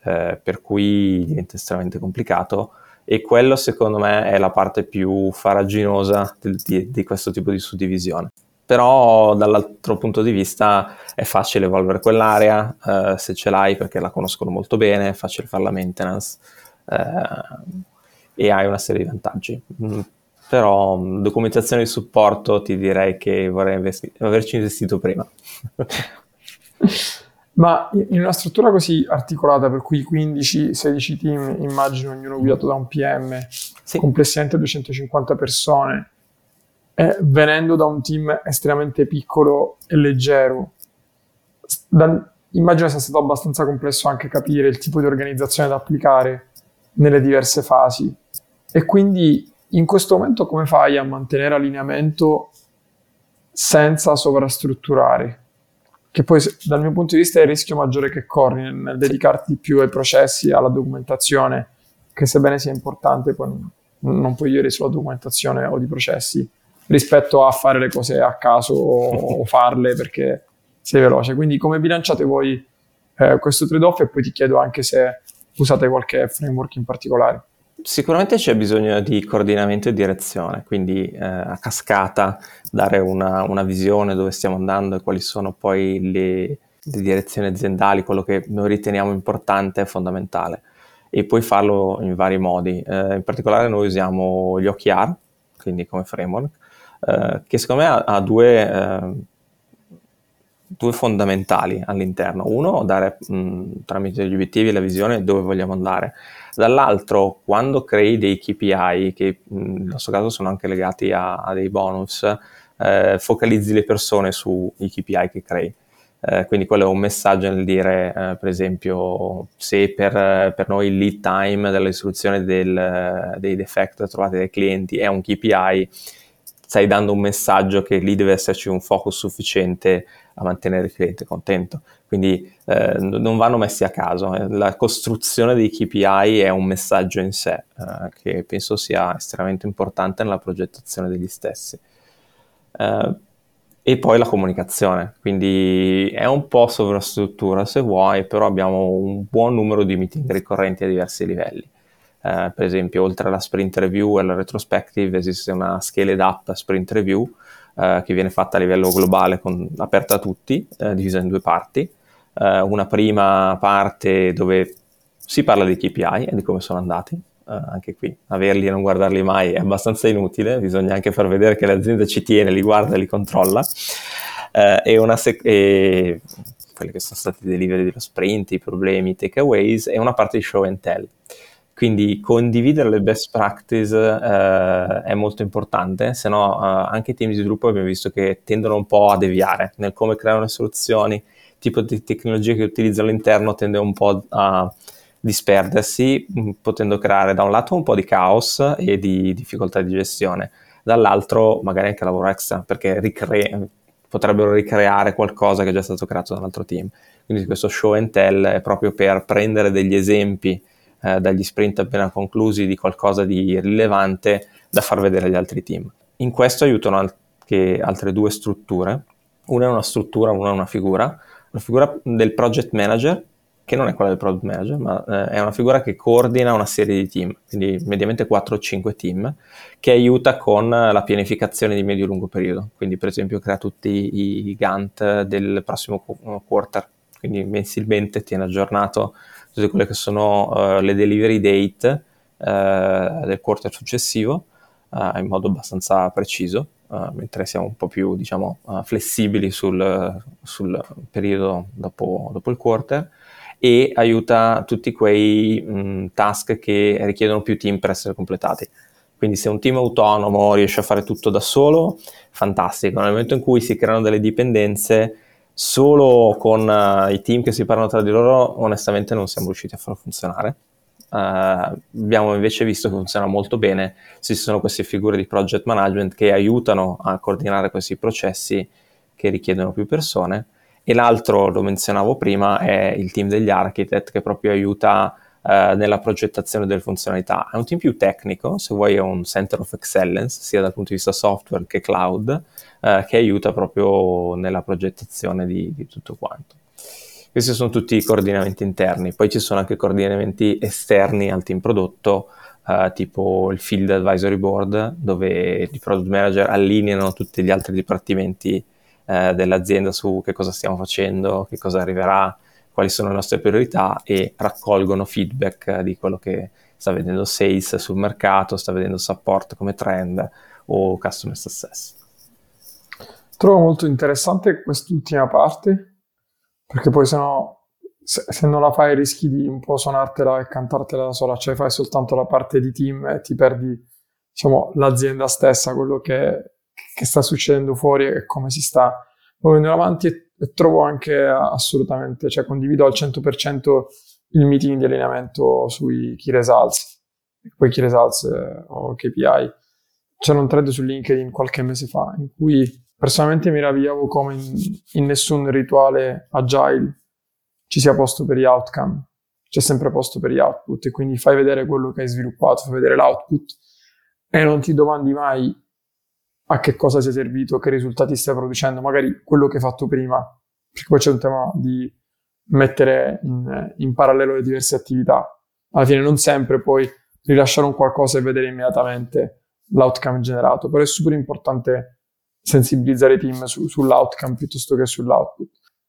Eh, per cui diventa estremamente complicato, e quello secondo me è la parte più farraginosa di, di, di questo tipo di suddivisione. Però dall'altro punto di vista è facile evolvere quell'area eh, se ce l'hai, perché la conoscono molto bene, è facile fare la maintenance eh, e hai una serie di vantaggi. Mm, però documentazione di supporto ti direi che vorrei investi- averci investito prima. Ma in una struttura così articolata, per cui quindici sedici team, immagino ognuno guidato da un P M, sì, complessivamente duecentocinquanta persone, eh, venendo da un team estremamente piccolo e leggero, da, immagino sia stato abbastanza complesso anche capire il tipo di organizzazione da applicare nelle diverse fasi. E quindi in questo momento come fai a mantenere allineamento senza sovrastrutturare? Che poi dal mio punto di vista è il rischio maggiore che corri nel dedicarti più ai processi, alla documentazione, che sebbene sia importante poi non puoi dire sulla documentazione o di processi rispetto a fare le cose a caso o farle perché sei veloce. Quindi come bilanciate voi eh, questo trade-off, e poi ti chiedo anche se usate qualche framework in particolare. Sicuramente c'è bisogno di coordinamento e direzione, quindi eh, a cascata dare una, una visione dove stiamo andando e quali sono poi le, le direzioni aziendali, quello che noi riteniamo importante e fondamentale, e puoi farlo in vari modi. Eh, in particolare noi usiamo gli O K R, quindi come framework, eh, che secondo me ha, ha due, eh, due fondamentali all'interno. Uno, dare mh, tramite gli obiettivi e la visione dove vogliamo andare. Dall'altro, quando crei dei K P I, che nel nostro caso sono anche legati a, a dei bonus, eh, focalizzi le persone sui K P I che crei. Eh, quindi quello è un messaggio nel dire, eh, per esempio, se per, per noi il lead time della risoluzione del, dei defect trovati dai clienti è un K P I, stai dando un messaggio che lì deve esserci un focus sufficiente a mantenere il cliente contento. Quindi eh, non vanno messi a caso. La costruzione dei K P I è un messaggio in sé, eh, che penso sia estremamente importante nella progettazione degli stessi. Eh, e poi la comunicazione. Quindi è un po' sovrastruttura se vuoi, però abbiamo un buon numero di meeting ricorrenti a diversi livelli. Eh, per esempio, oltre alla sprint review e alla retrospective esiste una scaled up sprint review, Uh, che viene fatta a livello globale, con, aperta a tutti, uh, divisa in due parti. Uh, una prima parte dove si parla dei K P I e di come sono andati, uh, anche qui averli e non guardarli mai è abbastanza inutile, bisogna anche far vedere che l'azienda ci tiene, li guarda e li controlla, uh, e, una sec- e quelli che sono stati i delivery dello sprint, i problemi, i takeaways, e una parte di show and tell. Quindi condividere le best practice eh, è molto importante, se no eh, anche i team di sviluppo abbiamo visto che tendono un po' a deviare nel come creano le soluzioni, tipo di tecnologie che utilizzano all'interno tende un po' a disperdersi, potendo creare da un lato un po' di caos e di difficoltà di gestione, dall'altro magari anche lavoro extra, perché ricre- potrebbero ricreare qualcosa che è già stato creato da un altro team. Quindi questo show and tell è proprio per prendere degli esempi dagli sprint appena conclusi di qualcosa di rilevante da far vedere agli altri team. In questo aiutano anche altre due strutture. Una è una struttura, una è una figura. Una figura del project manager, che non è quella del product manager, ma eh, è una figura che coordina una serie di team, quindi mediamente quattro o cinque team, che aiuta con la pianificazione di medio-lungo periodo. Quindi per esempio crea tutti i Gantt del prossimo quarter, quindi mensilmente tiene aggiornato tutte quelle che sono uh, le delivery date uh, del quarter successivo uh, in modo abbastanza preciso, uh, mentre siamo un po' più diciamo uh, flessibili sul, sul periodo dopo, dopo il quarter, e aiuta tutti quei mh, task che richiedono più team per essere completati. Quindi se un team autonomo riesce a fare tutto da solo, fantastico. Nel momento in cui si creano delle dipendenze solo con uh, i team che si parlano tra di loro onestamente non siamo riusciti a farlo funzionare. Uh, abbiamo invece visto che funziona molto bene, ci sono queste figure di project management che aiutano a coordinare questi processi che richiedono più persone, e l'altro, lo menzionavo prima, è il team degli architect che proprio aiuta uh, nella progettazione delle funzionalità. È un team più tecnico, se vuoi è un center of excellence sia dal punto di vista software che cloud, uh, che aiuta proprio nella progettazione di, di tutto quanto. Questi sono tutti i coordinamenti interni, poi ci sono anche coordinamenti esterni al team prodotto, eh, tipo il Field Advisory Board, dove i product manager allineano tutti gli altri dipartimenti eh, dell'azienda su che cosa stiamo facendo, che cosa arriverà, quali sono le nostre priorità, e raccolgono feedback di quello che sta vedendo sales sul mercato, sta vedendo support come trend o customer success. Trovo molto interessante quest'ultima parte, perché poi se no, se, se non la fai rischi di un po' suonartela e cantartela da sola, cioè fai soltanto la parte di team e ti perdi, diciamo, l'azienda stessa, quello che, che sta succedendo fuori e come si sta muovendo avanti. E, e trovo anche assolutamente, cioè condivido al cento per cento il meeting di allineamento sui key results, poi key results eh, o K P I. C'era un thread su LinkedIn qualche mese fa in cui personalmente meravigliavo come in, in nessun rituale agile ci sia posto per gli outcome, c'è sempre posto per gli output, e quindi fai vedere quello che hai sviluppato, fai vedere l'output e non ti domandi mai a che cosa sia servito, che risultati stai producendo, magari quello che hai fatto prima, perché poi c'è un tema di mettere in, in parallelo le diverse attività. Alla fine non sempre puoi rilasciare un qualcosa e vedere immediatamente l'outcome generato, però è super importante sensibilizzare i team su, sull'outcome piuttosto che sull'output.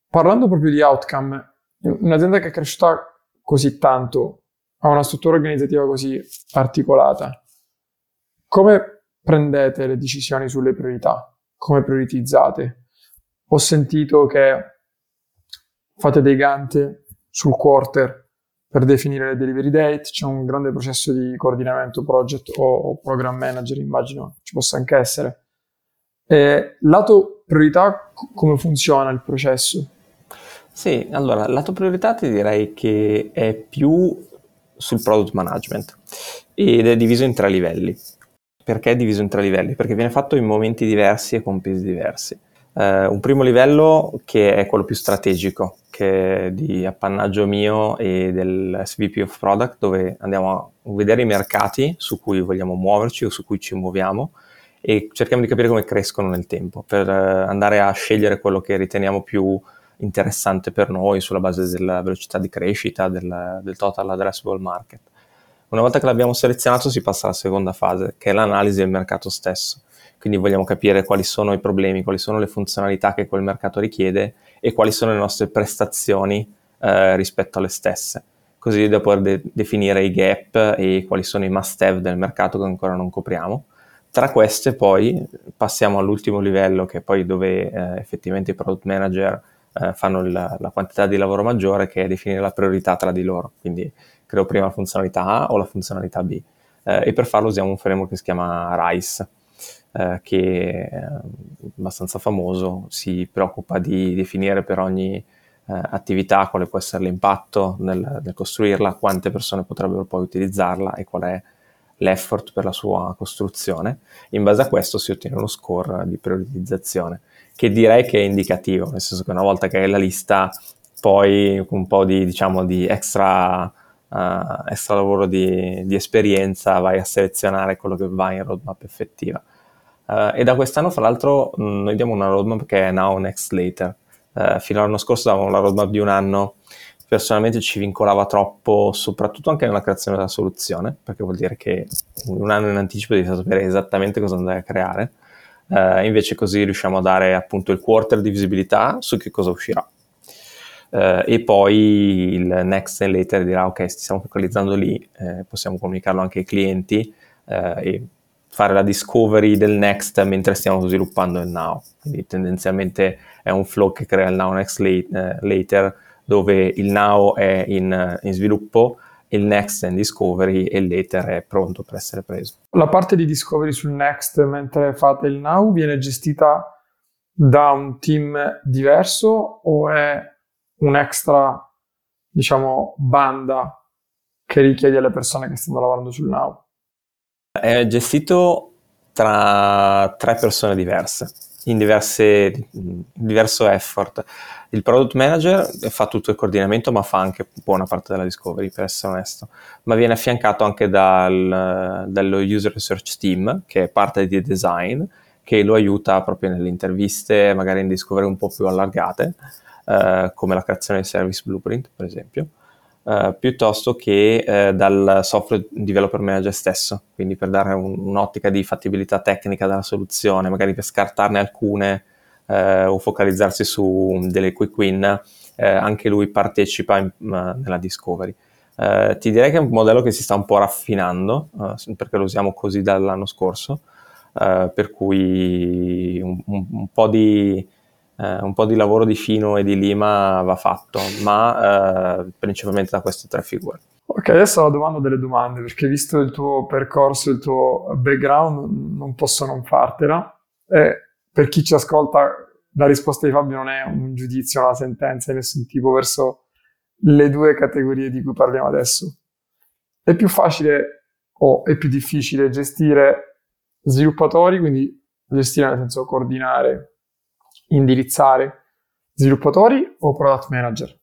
Parlando proprio di outcome, un'azienda che è cresciuta così tanto, ha una struttura organizzativa così articolata, come prendete le decisioni sulle priorità? Come prioritizzate? Ho sentito che fate dei Gantt sul quarter per definire le delivery date, c'è un grande processo di coordinamento project o, o program manager, immagino ci possa anche essere. Eh, lato priorità, come funziona il processo? Sì, allora, lato priorità ti direi che è più sul product management ed è diviso in tre livelli. Perché è diviso in tre livelli? Perché viene fatto in momenti diversi e con pesi diversi. Eh, un primo livello che è quello più strategico, che è di appannaggio mio e del S V P of Product, dove andiamo a vedere i mercati su cui vogliamo muoverci o su cui ci muoviamo, e cerchiamo di capire come crescono nel tempo per andare a scegliere quello che riteniamo più interessante per noi sulla base della velocità di crescita, del, del total addressable market. Una volta che l'abbiamo selezionato si passa alla seconda fase, che è l'analisi del mercato stesso. Quindi vogliamo capire quali sono i problemi, quali sono le funzionalità che quel mercato richiede e quali sono le nostre prestazioni eh, rispetto alle stesse, così da poter de- definire i gap e quali sono i must have del mercato che ancora non copriamo. Tra queste poi passiamo all'ultimo livello, che è poi dove eh, effettivamente i product manager eh, fanno la, la quantità di lavoro maggiore, che è definire la priorità tra di loro. Quindi creo prima la funzionalità A o la funzionalità B. Eh, e per farlo usiamo un framework che si chiama RISE, eh, che è abbastanza famoso, si preoccupa di definire per ogni eh, attività quale può essere l'impatto nel, nel costruirla, quante persone potrebbero poi utilizzarla e qual è l'effort per la sua costruzione. In base a questo si ottiene uno score di prioritizzazione, che direi che è indicativo, nel senso che una volta che hai la lista, poi un po' di, diciamo, di extra, uh, extra lavoro di, di esperienza vai a selezionare quello che va in roadmap effettiva. Uh, e da quest'anno, fra l'altro, mh, noi diamo una roadmap che è Now, Next, Later. Uh, fino all'anno scorso davamo una roadmap di un anno, personalmente ci vincolava troppo, soprattutto anche nella creazione della soluzione, perché vuol dire che un anno in anticipo devi sapere esattamente cosa andare a creare, eh, invece così riusciamo a dare appunto il quarter di visibilità su che cosa uscirà, eh, e poi il next and later dirà ok, stiamo focalizzando lì, eh, possiamo comunicarlo anche ai clienti eh, e fare la discovery del next mentre stiamo sviluppando il now. Quindi tendenzialmente è un flow che crea il now, next, late, eh, later, dove il now è in, in sviluppo, il next è in discovery e il later è pronto per essere preso. La parte di discovery sul next mentre fate il now viene gestita da un team diverso o è un'extra, diciamo, banda che richiede alle persone che stanno lavorando sul Now? È gestito tra tre persone diverse, in diverse, in diverso effort. Il product manager fa tutto il coordinamento, ma fa anche buona parte della discovery, per essere onesto, ma viene affiancato anche dal, dallo user research team, che è parte di design, che lo aiuta proprio nelle interviste, magari in discovery un po' più allargate, eh, come la creazione di service blueprint, per esempio, eh, piuttosto che eh, dal software developer manager stesso, quindi per dare un, un'ottica di fattibilità tecnica della soluzione, magari per scartarne alcune eh, o focalizzarsi su delle quick win, eh, anche lui partecipa in, nella discovery. Eh, ti direi che è un modello che si sta un po' raffinando, eh, perché lo usiamo così dall'anno scorso, Uh, per cui un, un, un, po di, uh, un po' di lavoro di fino e di lima va fatto, ma uh, principalmente da queste tre figure. Ok, adesso la domanda delle domande, perché visto il tuo percorso, il tuo background, non posso non fartela. E per chi ci ascolta, la risposta di Fabio non è un giudizio, una sentenza di nessun tipo verso le due categorie di cui parliamo adesso. È più facile o è più difficile gestire sviluppatori, quindi gestire nel senso coordinare, indirizzare sviluppatori o product manager?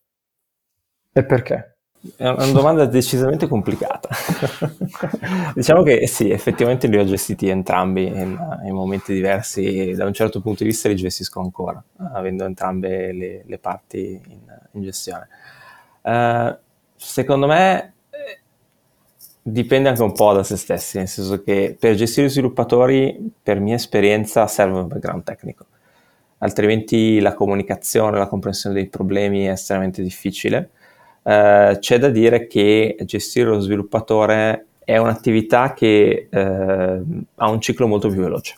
E perché? È una domanda decisamente complicata. Diciamo che sì, effettivamente li ho gestiti entrambi in, in momenti diversi, e da un certo punto di vista li gestisco ancora, avendo entrambe le, le parti in, in gestione. Uh, secondo me dipende anche un po' da se stessi, nel senso che per gestire i sviluppatori, per mia esperienza, serve un background tecnico, altrimenti la comunicazione, la comprensione dei problemi è estremamente difficile. Eh, c'è da dire che gestire lo sviluppatore è un'attività che eh, ha un ciclo molto più veloce,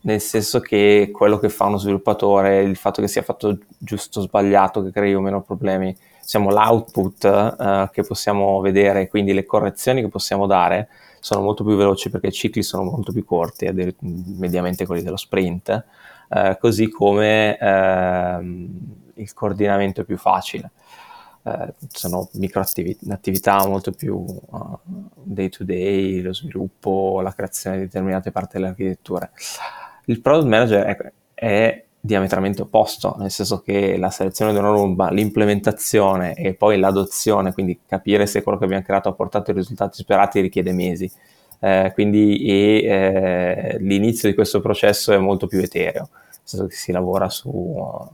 nel senso che quello che fa uno sviluppatore, il fatto che sia fatto giusto o sbagliato, che crei o meno problemi, diciamo, l'output uh, che possiamo vedere, quindi le correzioni che possiamo dare, sono molto più veloci perché i cicli sono molto più corti, addir- mediamente quelli dello sprint, uh, così come uh, il coordinamento è più facile. Uh, sono microattività molto più uh, day to day, lo sviluppo, la creazione di determinate parti dell'architettura. Il product manager è, è diametralmente opposto, nel senso che la selezione di una roba, l'implementazione e poi l'adozione, quindi capire se quello che abbiamo creato ha portato i risultati sperati, richiede mesi, eh, quindi e, eh, l'inizio di questo processo è molto più etereo, nel senso che si lavora su uh,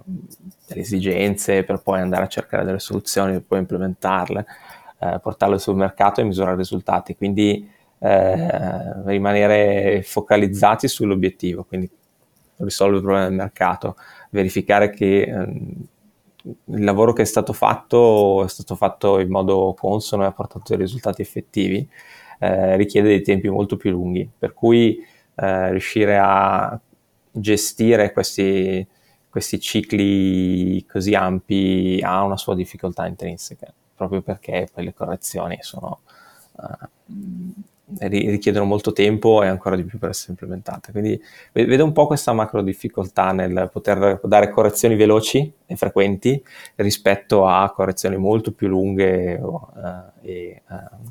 delle esigenze per poi andare a cercare delle soluzioni, per poi implementarle, eh, portarle sul mercato e misurare i risultati, quindi eh, rimanere focalizzati sull'obiettivo, quindi risolvere il problema del mercato, verificare che ehm, il lavoro che è stato fatto è stato fatto in modo consono e ha portato dei risultati effettivi, eh, richiede dei tempi molto più lunghi, per cui eh, riuscire a gestire questi, questi cicli così ampi ha una sua difficoltà intrinseca, proprio perché poi le correzioni sono... Eh, richiedono molto tempo e ancora di più per essere implementate, quindi vedo un po' questa macro difficoltà nel poter dare correzioni veloci e frequenti rispetto a correzioni molto più lunghe uh, e, uh,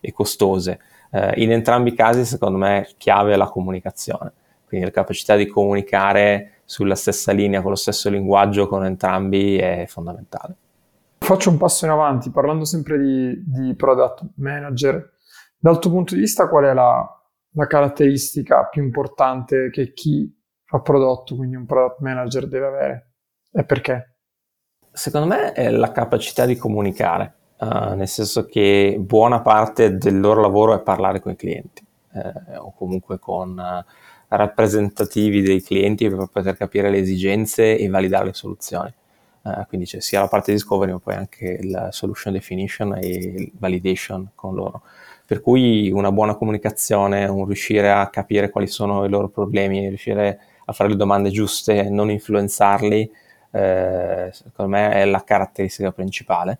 e costose. Uh, in entrambi i casi secondo me chiave è la comunicazione, quindi la capacità di comunicare sulla stessa linea, con lo stesso linguaggio, con entrambi è fondamentale. Faccio un passo in avanti parlando sempre di, di product manager. Dal tuo punto di vista qual è la, la caratteristica più importante che chi fa prodotto, quindi un product manager, deve avere? E perché? Secondo me è la capacità di comunicare, uh, nel senso che buona parte del loro lavoro è parlare con i clienti, eh, o comunque con uh, rappresentativi dei clienti per poter capire le esigenze e validare le soluzioni. Uh, quindi c'è sia la parte di discovery ma poi anche la solution definition e validation con loro, per cui una buona comunicazione, un riuscire a capire quali sono i loro problemi, riuscire a fare le domande giuste, non influenzarli, eh, secondo me è la caratteristica principale.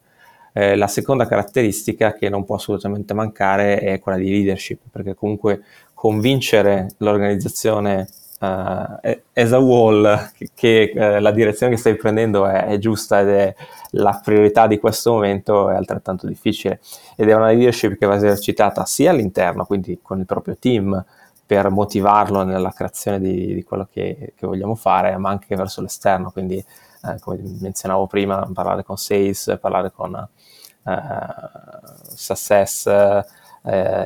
Eh, la seconda caratteristica che non può assolutamente mancare è quella di leadership, perché comunque convincere l'organizzazione uh, as a whole che, che uh, la direzione che stai prendendo è, è giusta ed è la priorità di questo momento, è altrettanto difficile, ed è una leadership che va esercitata sia all'interno, quindi con il proprio team, per motivarlo nella creazione di, di quello che, che vogliamo fare, ma anche verso l'esterno, quindi eh, come menzionavo prima, parlare con sales, parlare con eh, success eh,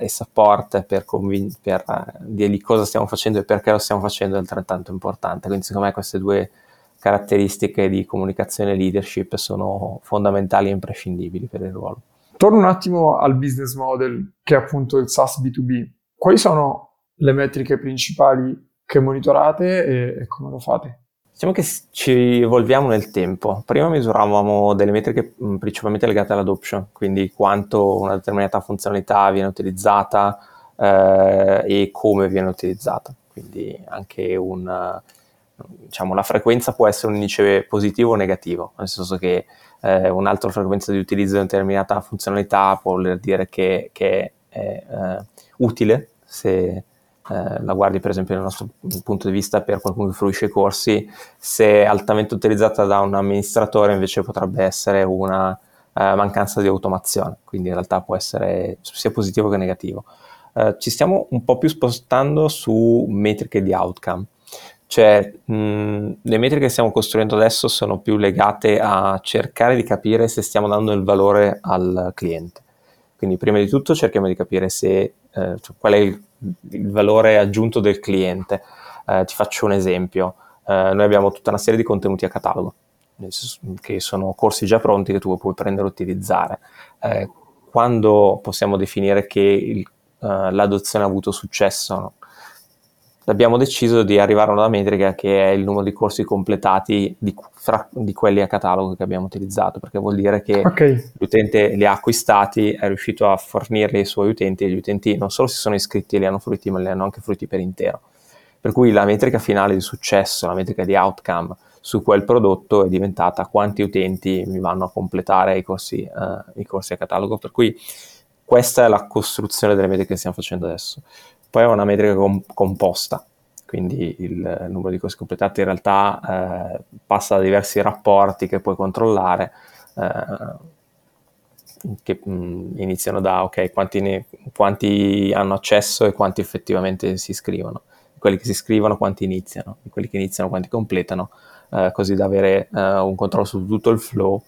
e support per, convin- per eh, dirgli cosa stiamo facendo e perché lo stiamo facendo è altrettanto importante. Quindi secondo me queste due caratteristiche di comunicazione e leadership sono fondamentali e imprescindibili per il ruolo. Torno un attimo al business model, che è appunto il SaaS B due B. Quali sono le metriche principali che monitorate e, e come lo fate? Diciamo che ci evolviamo nel tempo. Prima misuravamo delle metriche mh, principalmente legate all'adoption, quindi quanto una determinata funzionalità viene utilizzata eh, e come viene utilizzata. Quindi anche un, diciamo, la frequenza può essere un indice positivo o negativo, nel senso che eh, un'alta frequenza di utilizzo di una determinata funzionalità può voler dire che, che è eh, utile se Eh, la guardi per esempio dal nostro punto di vista per qualcuno che fruisce i corsi. Se è altamente utilizzata da un amministratore invece potrebbe essere una eh, mancanza di automazione, quindi in realtà può essere sia positivo che negativo. Eh, ci stiamo un po' più spostando su metriche di outcome, cioè mh, le metriche che stiamo costruendo adesso sono più legate a cercare di capire se stiamo dando il valore al cliente. Quindi prima di tutto cerchiamo di capire se Eh, cioè, qual è il, il valore aggiunto del cliente. Eh, ti faccio un esempio, eh, noi abbiamo tutta una serie di contenuti a catalogo che sono corsi già pronti che tu puoi prendere e utilizzare. Eh, quando possiamo definire che il, eh, l'adozione ha avuto successo? No? Abbiamo deciso di arrivare a una metrica che è il numero di corsi completati di, fra, di quelli a catalogo che abbiamo utilizzato, perché vuol dire che okay, l'utente li ha acquistati, è riuscito a fornirli ai suoi utenti, e gli utenti non solo si sono iscritti e li hanno fruiti, ma li hanno anche fruiti per intero. Per cui la metrica finale di successo, la metrica di outcome su quel prodotto è diventata quanti utenti mi vanno a completare i corsi, eh, i corsi a catalogo, per cui questa è la costruzione delle metriche che stiamo facendo adesso. Poi è una metrica com- composta, quindi il numero di corsi completati in realtà eh, passa da diversi rapporti che puoi controllare, eh, che mh, iniziano da ok, quanti, ne- quanti hanno accesso e quanti effettivamente si iscrivono, quelli che si iscrivono quanti iniziano, quelli che iniziano quanti completano, eh, così da avere eh, un controllo su tutto il flow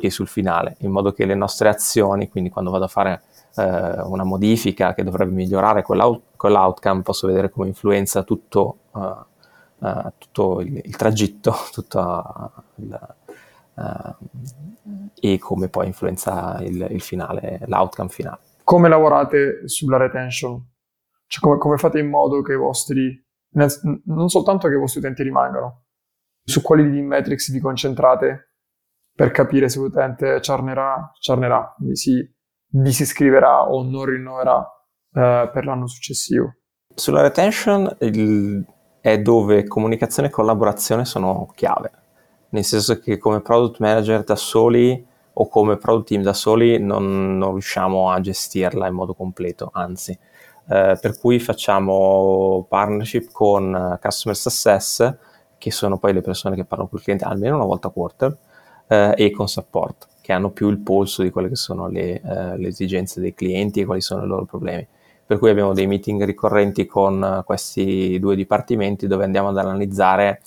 e sul finale, in modo che le nostre azioni, quindi quando vado a fare una modifica che dovrebbe migliorare quell'out- quell'outcome, posso vedere come influenza tutto, uh, uh, tutto il, il tragitto tutta la, uh, e come poi influenza il, il finale, l'outcome finale. Come lavorate sulla retention? Cioè come, come fate in modo che i vostri, non soltanto che i vostri utenti rimangano, su quali metrics vi concentrate per capire se l'utente churnerà, churnerà, quindi si disiscriverà o non rinnoverà eh, per l'anno successivo? Sulla retention il, è dove comunicazione e collaborazione sono chiave, nel senso che come product manager da soli o come product team da soli non, non riusciamo a gestirla in modo completo, anzi eh, per cui facciamo partnership con customer success, che sono poi le persone che parlano col cliente almeno una volta a quarter, eh, e con support, che hanno più il polso di quelle che sono le, eh, le esigenze dei clienti e quali sono i loro problemi. Per cui abbiamo dei meeting ricorrenti con questi due dipartimenti dove andiamo ad analizzare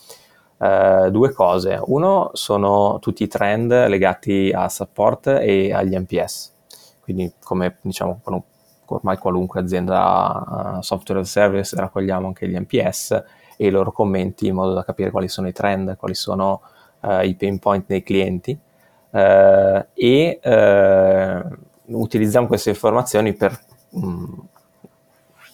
eh, due cose. Uno sono tutti i trend legati a support e agli N P S, quindi come diciamo ormai qualunque azienda uh, software as a service raccogliamo anche gli N P S e i loro commenti in modo da capire quali sono i trend, quali sono uh, i pain point dei clienti. Uh, e uh, utilizziamo queste informazioni per mh,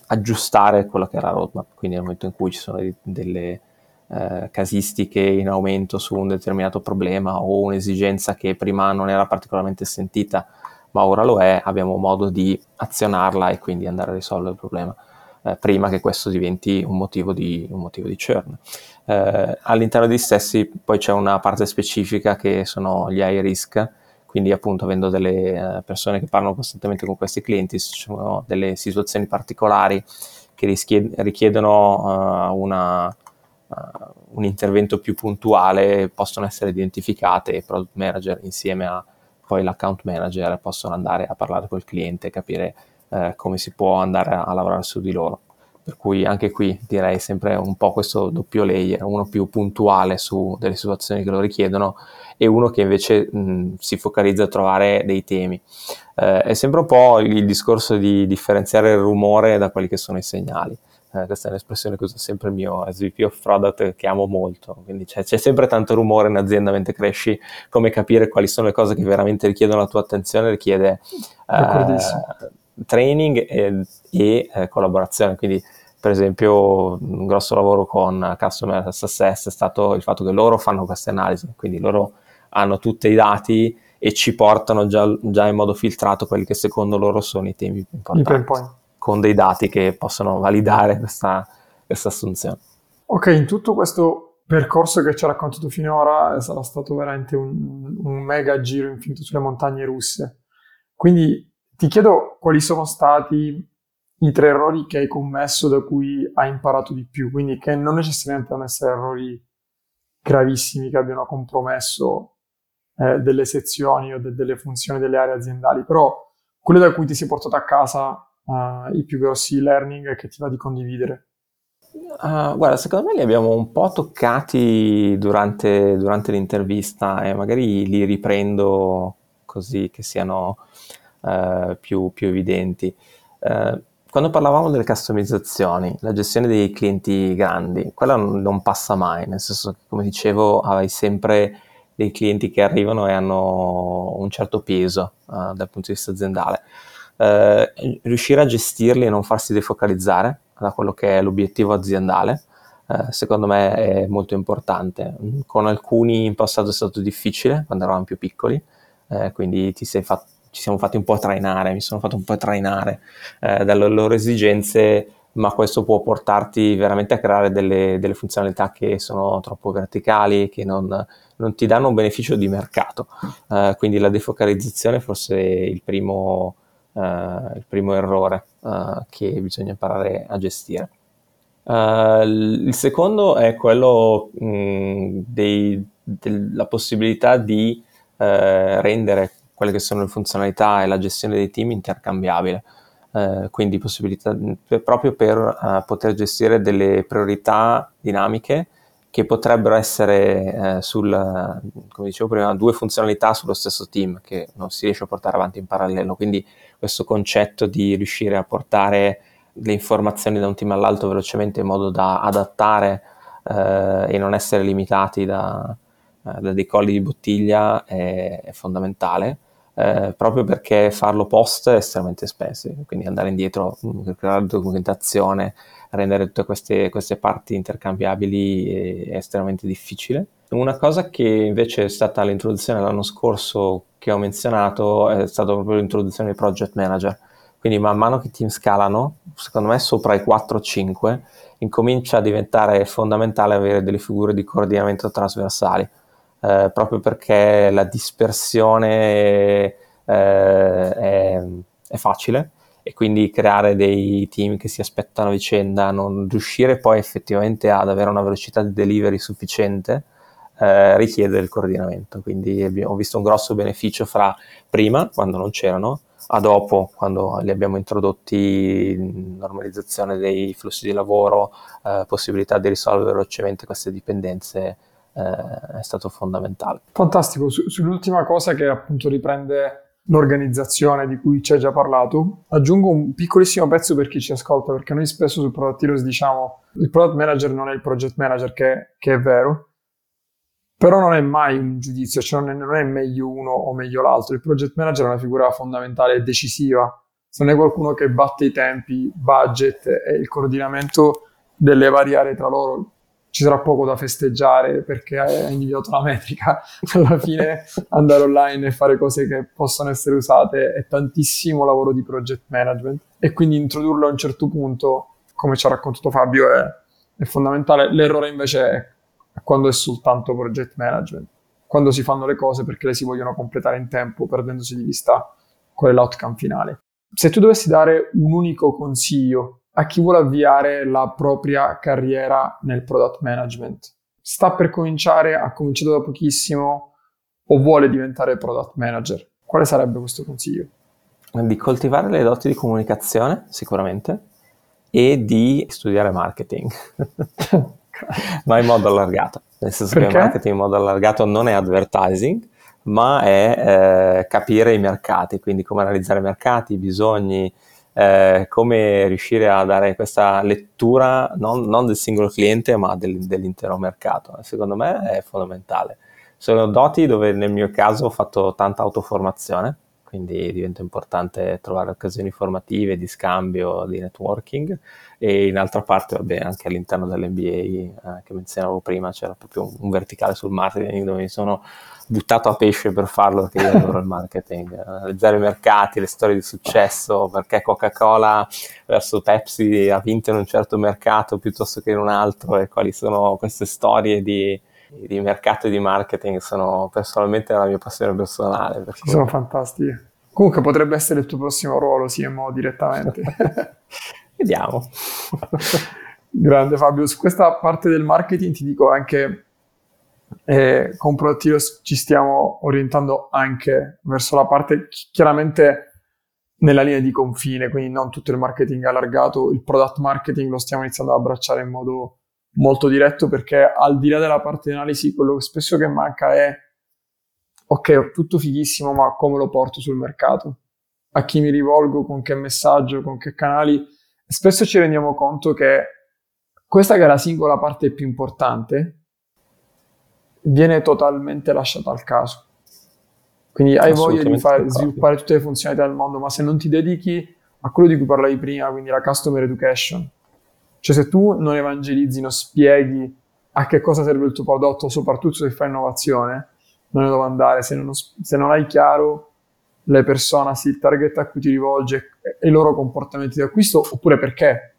aggiustare quella che è la roadmap, quindi nel momento in cui ci sono de- delle uh, casistiche in aumento su un determinato problema o un'esigenza che prima non era particolarmente sentita ma ora lo è, abbiamo modo di azionarla e quindi andare a risolvere il problema uh, prima che questo diventi un motivo di, un motivo di churn. Eh, all'interno di stessi poi c'è una parte specifica che sono gli high risk, quindi appunto avendo delle eh, persone che parlano costantemente con questi clienti ci sono delle situazioni particolari che rischie- richiedono eh, una uh, un intervento più puntuale possono essere identificate, e product manager insieme a poi l'account manager possono andare a parlare col cliente e capire uh, come si può andare a, a lavorare su di loro. Per cui anche qui direi sempre un po' questo doppio layer, uno più puntuale su delle situazioni che lo richiedono e uno che invece mh, si focalizza a trovare dei temi. Eh, è sempre un po' il discorso di differenziare il rumore da quelli che sono i segnali. Eh, questa è un'espressione che uso sempre il mio S V P of Product, che amo molto. Quindi c'è, c'è sempre tanto rumore in azienda mentre cresci, come capire quali sono le cose che veramente richiedono la tua attenzione richiede... Eh, training e, e eh, collaborazione. Quindi per esempio un grosso lavoro con Customer Success è stato il fatto che loro fanno queste analisi, quindi loro hanno tutti i dati e ci portano già, già in modo filtrato quelli che secondo loro sono i temi più importanti, con dei dati che possono validare questa, questa assunzione. Ok, in tutto questo percorso che ci ha raccontato finora sarà stato veramente un, un mega giro infinito sulle montagne russe, quindi ti chiedo quali sono stati i tre errori che hai commesso da cui hai imparato di più, quindi che non necessariamente devono essere errori gravissimi che abbiano compromesso eh, delle sezioni o de- delle funzioni delle aree aziendali, però quello da cui ti sei portato a casa eh, i più grossi learning che ti va di condividere. Uh, guarda, secondo me li abbiamo un po' toccati durante, durante l'intervista e magari li riprendo così che siano... Uh, più, più evidenti. Uh, quando parlavamo delle customizzazioni, la gestione dei clienti grandi, quella non, non passa mai, nel senso che, come dicevo, hai sempre dei clienti che arrivano e hanno un certo peso uh, dal punto di vista aziendale. Uh, riuscire a gestirli e non farsi defocalizzare da quello che è l'obiettivo aziendale, uh, secondo me è molto importante. Con alcuni in passato è stato difficile, quando eravamo più piccoli, uh, quindi ti sei fatto ci siamo fatti un po' trainare, mi sono fatto un po' trainare eh, dalle loro esigenze, ma questo può portarti veramente a creare delle, delle funzionalità che sono troppo verticali, che non, non ti danno un beneficio di mercato. Eh, quindi la defocalizzazione è forse il primo, eh, il primo errore eh, che bisogna imparare a gestire. Eh, il secondo è quello mh, dei, della possibilità di eh, rendere quelle che sono le funzionalità e la gestione dei team intercambiabile, eh, quindi possibilità per, proprio per eh, poter gestire delle priorità dinamiche che potrebbero essere eh, sul, come dicevo prima, due funzionalità sullo stesso team che non si riesce a portare avanti in parallelo. Quindi questo concetto di riuscire a portare le informazioni da un team all'altro velocemente in modo da adattare eh, e non essere limitati da, da dei colli di bottiglia è, è fondamentale. Eh, proprio perché farlo post è estremamente expensive, quindi andare indietro, creare documentazione, rendere tutte queste, queste parti intercambiabili è, è estremamente difficile. Una cosa che invece è stata l'introduzione l'anno scorso che ho menzionato è stata proprio l'introduzione dei project manager, quindi man mano che team scalano, secondo me sopra i quattro cinque, incomincia a diventare fondamentale avere delle figure di coordinamento trasversali. Eh, proprio perché la dispersione eh, è, è facile e quindi creare dei team che si aspettano a vicenda, non riuscire poi effettivamente ad avere una velocità di delivery sufficiente eh, richiede il coordinamento. Quindi abbiamo, ho visto un grosso beneficio fra prima, quando non c'erano, a dopo, quando li abbiamo introdotti, normalizzazione dei flussi di lavoro, eh, possibilità di risolvere velocemente queste dipendenze. Eh, è stato fondamentale. Fantastico. Su, sull'ultima cosa, che appunto riprende l'organizzazione di cui ci hai già parlato, aggiungo un piccolissimo pezzo per chi ci ascolta, perché noi spesso su Product Heroes diciamo il product manager non è il project manager, che, che è vero, però non è mai un giudizio, cioè non è, non è meglio uno o meglio l'altro. Il project manager è una figura fondamentale e decisiva, se non è qualcuno che batte i tempi, budget e il coordinamento delle varie aree tra loro. Ci sarà poco da festeggiare perché hai individuato la metrica. Alla fine andare online e fare cose che possono essere usate è tantissimo lavoro di project management, e quindi introdurlo a un certo punto, come ci ha raccontato Fabio, è, è fondamentale. L'errore invece è quando è soltanto project management, quando si fanno le cose perché le si vogliono completare in tempo, perdendosi di vista qual è l'outcome finale. Se tu dovessi dare un unico consiglio a chi vuole avviare la propria carriera nel product management. Sta per cominciare, ha cominciato da pochissimo o vuole diventare product manager. Quale sarebbe questo consiglio? Di coltivare le doti di comunicazione, sicuramente, e di studiare marketing. Ma in modo allargato, nel senso Perché? che marketing in modo allargato non è advertising, ma è eh, capire i mercati, quindi come analizzare i mercati, i bisogni, eh, come riuscire a dare questa lettura non, non del singolo cliente ma del, dell'intero mercato. Secondo me è fondamentale. Sono doti dove nel mio caso ho fatto tanta autoformazione, quindi diventa importante trovare occasioni formative di scambio, di networking, e in altra parte, vabbè, anche all'interno dell'M B A eh, che menzionavo prima c'era proprio un verticale sul marketing dove mi sono buttato a pesce per farlo, perché io adoro il marketing, analizzare i mercati, le storie di successo, perché Coca-Cola verso Pepsi ha vinto in un certo mercato piuttosto che in un altro, e quali sono queste storie di di mercato e di marketing. Sono personalmente la mia passione personale. Per cui... Sono fantastiche. Comunque potrebbe essere il tuo prossimo ruolo, C M O direttamente. Vediamo. Grande Fabio, su questa parte del marketing ti dico anche, eh, con Product Heroes ci stiamo orientando anche verso la parte chiaramente nella linea di confine, quindi non tutto il marketing allargato, il product marketing lo stiamo iniziando ad abbracciare in modo molto diretto, perché al di là della parte di analisi quello che spesso che manca è: ok, tutto fighissimo, ma come lo porto sul mercato? A chi mi rivolgo? Con che messaggio? Con che canali? Spesso ci rendiamo conto che questa, che è la singola parte più importante, viene totalmente lasciata al caso. Quindi hai voglia di fare, sviluppare tutte le funzionalità del mondo, ma se non ti dedichi a quello di cui parlavi prima, quindi la Customer Education, cioè se tu non evangelizzi, non spieghi a che cosa serve il tuo prodotto, soprattutto se fai innovazione, non ne devo andare, se non, se non hai chiaro le persone, sì, il target a cui ti rivolge e i loro comportamenti di acquisto, oppure perché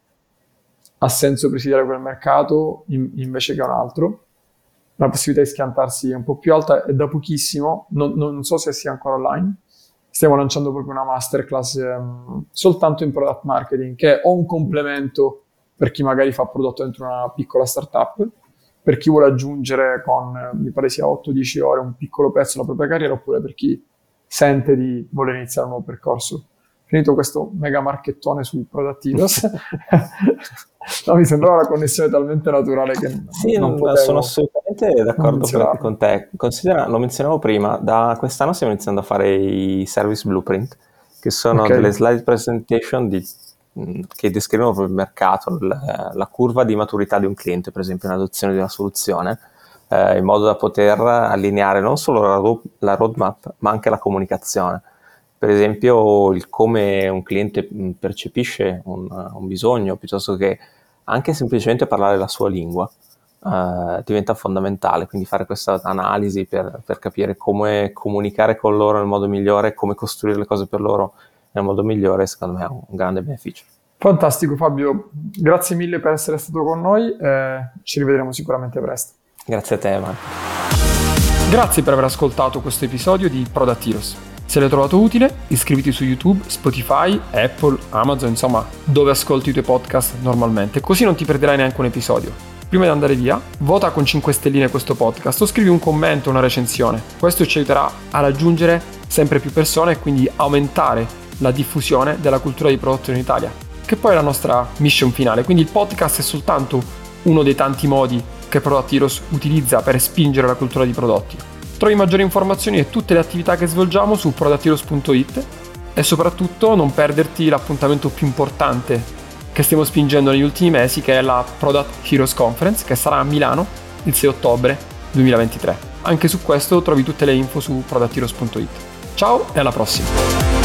ha senso presidiare quel mercato in, invece che un altro, la possibilità di schiantarsi è un po' più alta, e da pochissimo, non, non so se sia ancora online, stiamo lanciando proprio una masterclass um, soltanto in product marketing, che è o un complemento per chi magari fa prodotto dentro una piccola startup, per chi vuole aggiungere con, mi pare sia otto dieci ore, un piccolo pezzo alla propria carriera, oppure per chi sente di voler iniziare un nuovo percorso. Finito questo mega marchettone su Product Heroes. No, mi sembrava una connessione talmente naturale che sì, non potevo. Sono assolutamente d'accordo con te. Considera, lo menzionavo prima, da quest'anno stiamo iniziando a fare i service blueprint, che sono okay. delle slide presentation di che descrivono proprio il mercato, la, la curva di maturità di un cliente, per esempio, in adozione di una soluzione, eh, in modo da poter allineare non solo la, ro- la roadmap, ma anche la comunicazione. Per esempio, il come un cliente percepisce un, un bisogno, piuttosto che anche semplicemente parlare la sua lingua, eh, diventa fondamentale. Quindi fare questa analisi per, per capire come comunicare con loro nel modo migliore, come costruire le cose per loro nel modo migliore, secondo me è un grande beneficio. Fantastico Fabio, grazie mille per essere stato con noi, eh, ci rivedremo sicuramente presto. Grazie a te Marco. Grazie per aver ascoltato questo episodio di Product Heroes. Se l'hai trovato utile, iscriviti su YouTube, Spotify, Apple, Amazon, insomma dove ascolti i tuoi podcast normalmente, così non ti perderai neanche un episodio. Prima di andare via, vota con cinque stelline questo podcast o scrivi un commento o una recensione. Questo ci aiuterà a raggiungere sempre più persone e quindi aumentare la diffusione della cultura di prodotto in Italia, che poi è la nostra mission finale. Quindi il podcast è soltanto uno dei tanti modi che Product Heroes utilizza per spingere la cultura di prodotti. Trovi maggiori informazioni e tutte le attività che svolgiamo su product heroes punto it, e soprattutto non perderti l'appuntamento più importante che stiamo spingendo negli ultimi mesi, che è la Product Heroes Conference, che sarà a Milano il sei ottobre duemilaventitré. Anche su questo trovi tutte le info su product heroes punto it. Ciao e alla prossima!